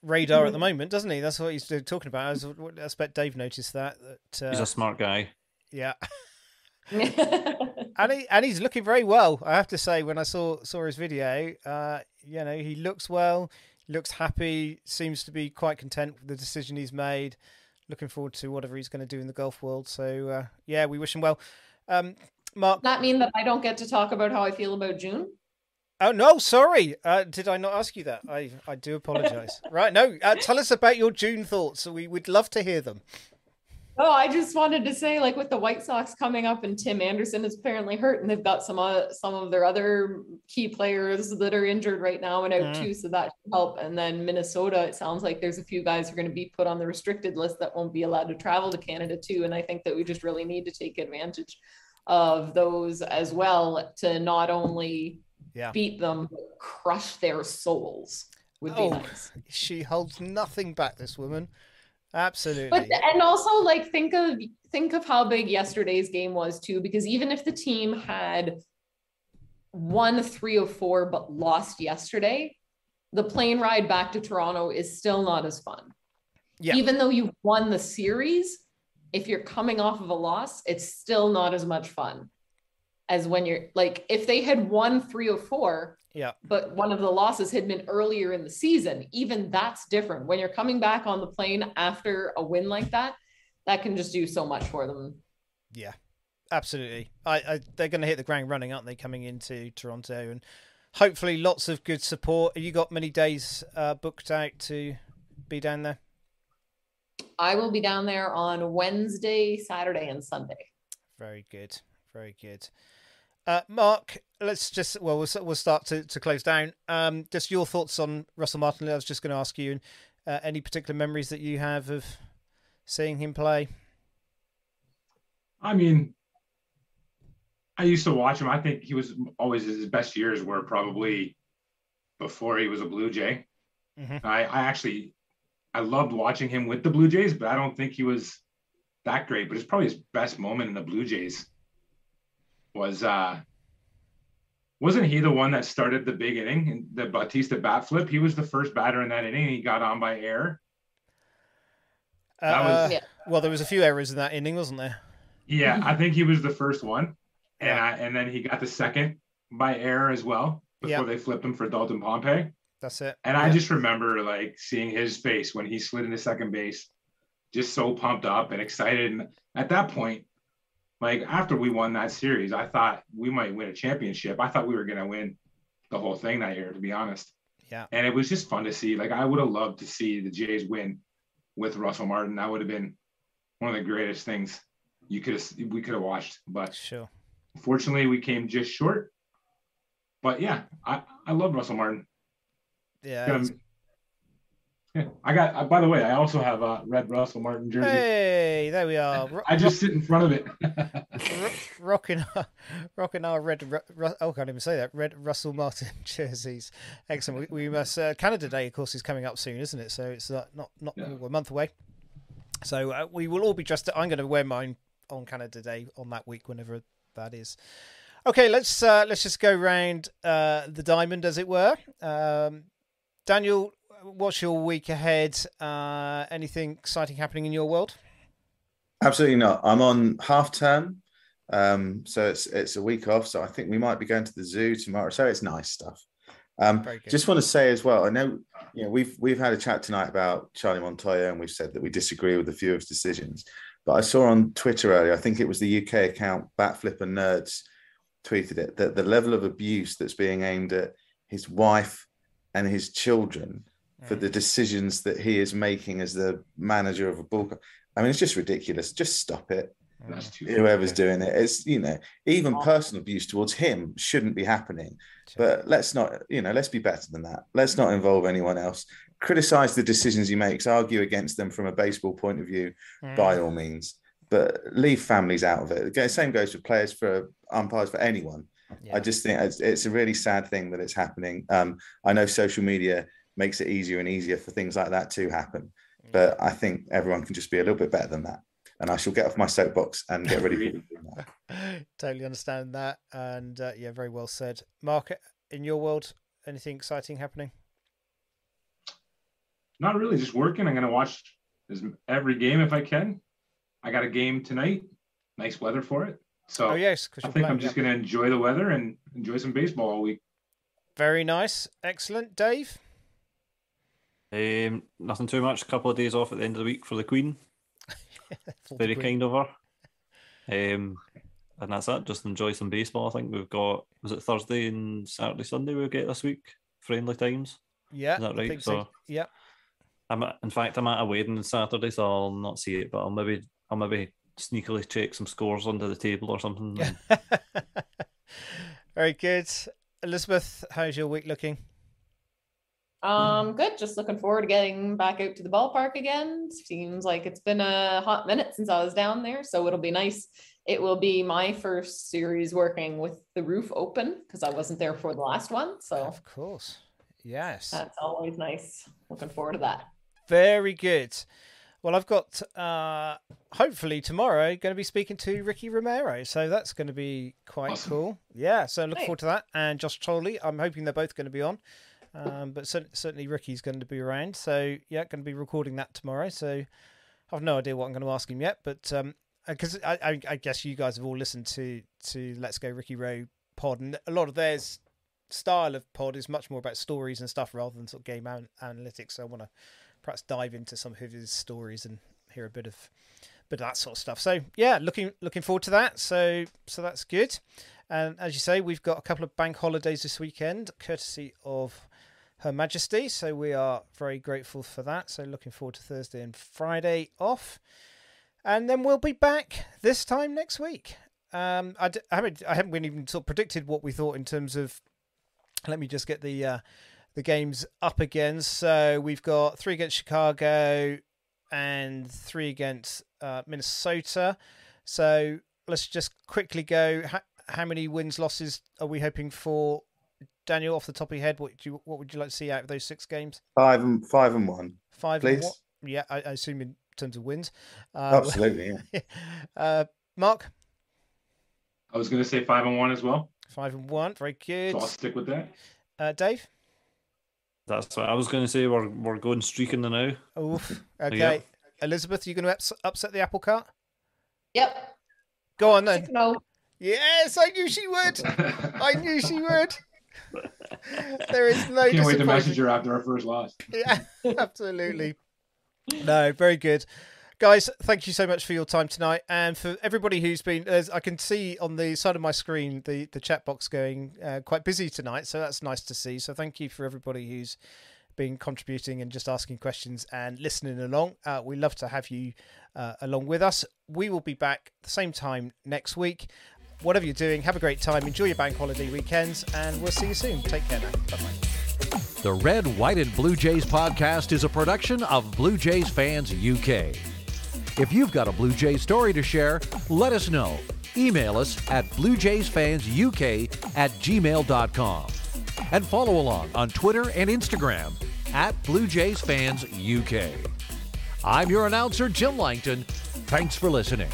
radar mm-hmm. at the moment, doesn't he? That's what he's talking about. I, was, I expect Dave noticed that. that uh, he's a smart guy. Yeah. and, he, and he's looking very well, I have to say. When I saw saw his video, uh, you know, he looks well, looks happy, seems to be quite content with the decision he's made. Looking forward to whatever he's going to do in the golf world. So, uh, yeah, we wish him well. Um, Mark, does that mean that I don't get to talk about how I feel about June? Oh, no, sorry. Uh, did I not ask you that? I, I do apologise. Right, no, uh, tell us about your June thoughts. We would love to hear them. Oh, I just wanted to say, like, with the White Sox coming up and Tim Anderson is apparently hurt, and they've got some uh, some of their other key players that are injured right now and out yeah. too, so that should help. And then Minnesota, it sounds like there's a few guys who are going to be put on the restricted list that won't be allowed to travel to Canada too. And I think that we just really need to take advantage of those as well to not only yeah. beat them, but crush their souls would oh, be nice. She holds nothing back, this woman. Absolutely. But and also like think of think of how big yesterday's game was too, because even if the team had won three of four but lost yesterday, the plane ride back to Toronto is still not as fun. Yeah. Even though you won the series, if you're coming off of a loss, it's still not as much fun as when you're like if they had won three of four. Yeah. But one of the losses had been earlier in the season. Even that's different. When you're coming back on the plane after a win like that, that can just do so much for them. Yeah, absolutely. I, I they're going to hit the ground running, aren't they, coming into Toronto? And hopefully lots of good support. Have you got many days uh, booked out to be down there? I will be down there on Wednesday, Saturday and Sunday. Very good. Very good. Uh, Mark, let's just well, we'll, we'll start to, to close down. Um, just your thoughts on Russell Martin. I was just going to ask you, and uh, any particular memories that you have of seeing him play. I mean, I used to watch him. I think he was always his best years were probably before he was a Blue Jay. Mm-hmm. I, I actually I loved watching him with the Blue Jays, but I don't think he was that great. But it's probably his best moment in the Blue Jays. Was uh wasn't he the one that started the big inning, the Bautista bat flip? He was the first batter in that inning. He got on by error. That uh, was, yeah. Well, there was a few errors in that inning, wasn't there? Yeah, I think he was the first one, and yeah. I, and then he got the second by error as well before yeah. they flipped him for Dalton Pompey. That's it. And yeah. I just remember like seeing his face when he slid into second base, just so pumped up and excited. And at that point. Like, after we won that series, I thought we might win a championship. I thought we were going to win the whole thing that year, to be honest. Yeah. And it was just fun to see. Like, I would have loved to see the Jays win with Russell Martin. That would have been one of the greatest things you could have, we could have watched. But sure. Fortunately, we came just short. But, yeah, I, I love Russell Martin. Yeah. Um, I got, by the way, I also have a red Russell Martin jersey. Hey, there we are. Ro- I just sit in front of it. rocking, our, rocking our red, Ru- oh, I can't even say that, red Russell Martin jerseys. Excellent. We, we must, uh, Canada Day, of course, is coming up soon, isn't it? So it's uh, not, not yeah. a month away. So uh, we will all be dressed up. I'm going to wear mine on Canada Day on that week, whenever that is. Okay, let's, uh, let's just go round uh, the diamond, as it were. Um, Daniel... What's your week ahead? Uh, anything exciting happening in your world? Absolutely not. I'm on half term, um, so it's it's a week off. So I think we might be going to the zoo tomorrow. So it's nice stuff. Um, just want to say as well, I know you know we've we've had a chat tonight about Charlie Montoyo, and we've said that we disagree with a few of his decisions. But I saw on Twitter earlier, I think it was the U K account Batflips and Nerds tweeted it that the level of abuse that's being aimed at his wife and his children. For the decisions that he is making as the manager of a ballpark. I mean, it's just ridiculous. Just stop it. That's too Whoever's funny. Doing it. It's, you know, even oh. personal abuse towards him shouldn't be happening. But let's not, you know, let's be better than that. Let's not involve anyone else. Criticize the decisions he makes, argue against them from a baseball point of view, mm. by all means. But leave families out of it. The same goes for players, for umpires, for anyone. Yeah. I just think it's, it's a really sad thing that it's happening. Um, I know social media makes it easier and easier for things like that to happen. But I think everyone can just be a little bit better than that. And I shall get off my soapbox and get ready for that. Totally understand that. And uh, yeah, very well said. Mark, in your world, anything exciting happening? Not really, just working. I'm going to watch every game if I can. I got a game tonight. Nice weather for it. So oh, yes, I think playing, I'm just yeah. going to enjoy the weather and enjoy some baseball all week. Very nice. Excellent. Dave? Um, nothing too much. A couple of days off at the end of the week for the Queen. Very kind of her. Um, and that's it. Just enjoy some baseball. I think we've got, was it Thursday and Saturday, Sunday we'll get this week? Friendly times. Yeah. Is that right? I think so, so yeah. I'm at, in fact, I'm at a wedding on Saturday, so I'll not see it, but I'll maybe I'll maybe sneakily check some scores under the table or something. Very good. Elizabeth, how's your week looking? Um, good. Just looking forward to getting back out to the ballpark again. Seems like it's been a hot minute since I was down there, so it'll be nice. It will be my first series working with the roof open because I wasn't there for the last one. So of course, yes, that's always nice. Looking forward to that. Very good. Well, I've got uh, hopefully tomorrow going to be speaking to Ricky Romero, so that's going to be quite awesome. Cool. Yeah, so looking hey. forward to that. And Josh Tolley, I'm hoping they're both going to be on. Um, but certainly Ricky's going to be around, so yeah, going to be recording that tomorrow. So I've no idea what I'm going to ask him yet, but um, because I, I, I guess you guys have all listened to to Let's Go Ricky Rowe pod, and a lot of their style of pod is much more about stories and stuff rather than sort of game an- analytics. So I want to perhaps dive into some of his stories and hear a bit of bit of that sort of stuff. So yeah, looking looking forward to that. So so that's good. And as you say, we've got a couple of bank holidays this weekend, courtesy of Her Majesty, so we are very grateful for that. So looking forward to Thursday and Friday off, and then we'll be back this time next week. Um, I, d- I haven't, I haven't even sort of predicted what we thought in terms of. Let me just get the uh, the games up again. So we've got three against Chicago and three against uh, Minnesota. So let's just quickly go. How, how many wins, losses are we hoping for? Daniel, off the top of your head, what do you, what would you like to see out of those six games? Five and five and one. Five, please. And one? Yeah, I, I assume in terms of wins. Um, Absolutely. Yeah. uh, Mark, I was going to say five and one as well. Five and one, very good. So I'll stick with that. Uh, Dave, that's what I was going to say. We're we're going streaking now. Oof. Okay. Yeah. Elizabeth, are you going to ups- upset the apple cart? Yep. Go on then. No. Yes, I knew she would. I knew she would. There is no can't wait to message her after our first loss. Yeah, absolutely. No, very good, guys. Thank you so much for your time tonight, and for everybody who's been. As I can see on the side of my screen, the the chat box going uh, quite busy tonight, so that's nice to see. So thank you for everybody who's been contributing and just asking questions and listening along. Uh, we love to have you uh, along with us. We will be back the same time next week. Whatever you're doing, have a great time. Enjoy your bank holiday weekends, and we'll see you soon. Take care now. Bye-bye. The Red, White, and Blue Jays podcast is a production of Blue Jays Fans U K. If you've got a Blue Jays story to share, let us know. Email us at blue jays fans u k at gmail dot com. And follow along on Twitter and Instagram at Blue Jays Fans U K. I'm your announcer, Jim Langton. Thanks for listening.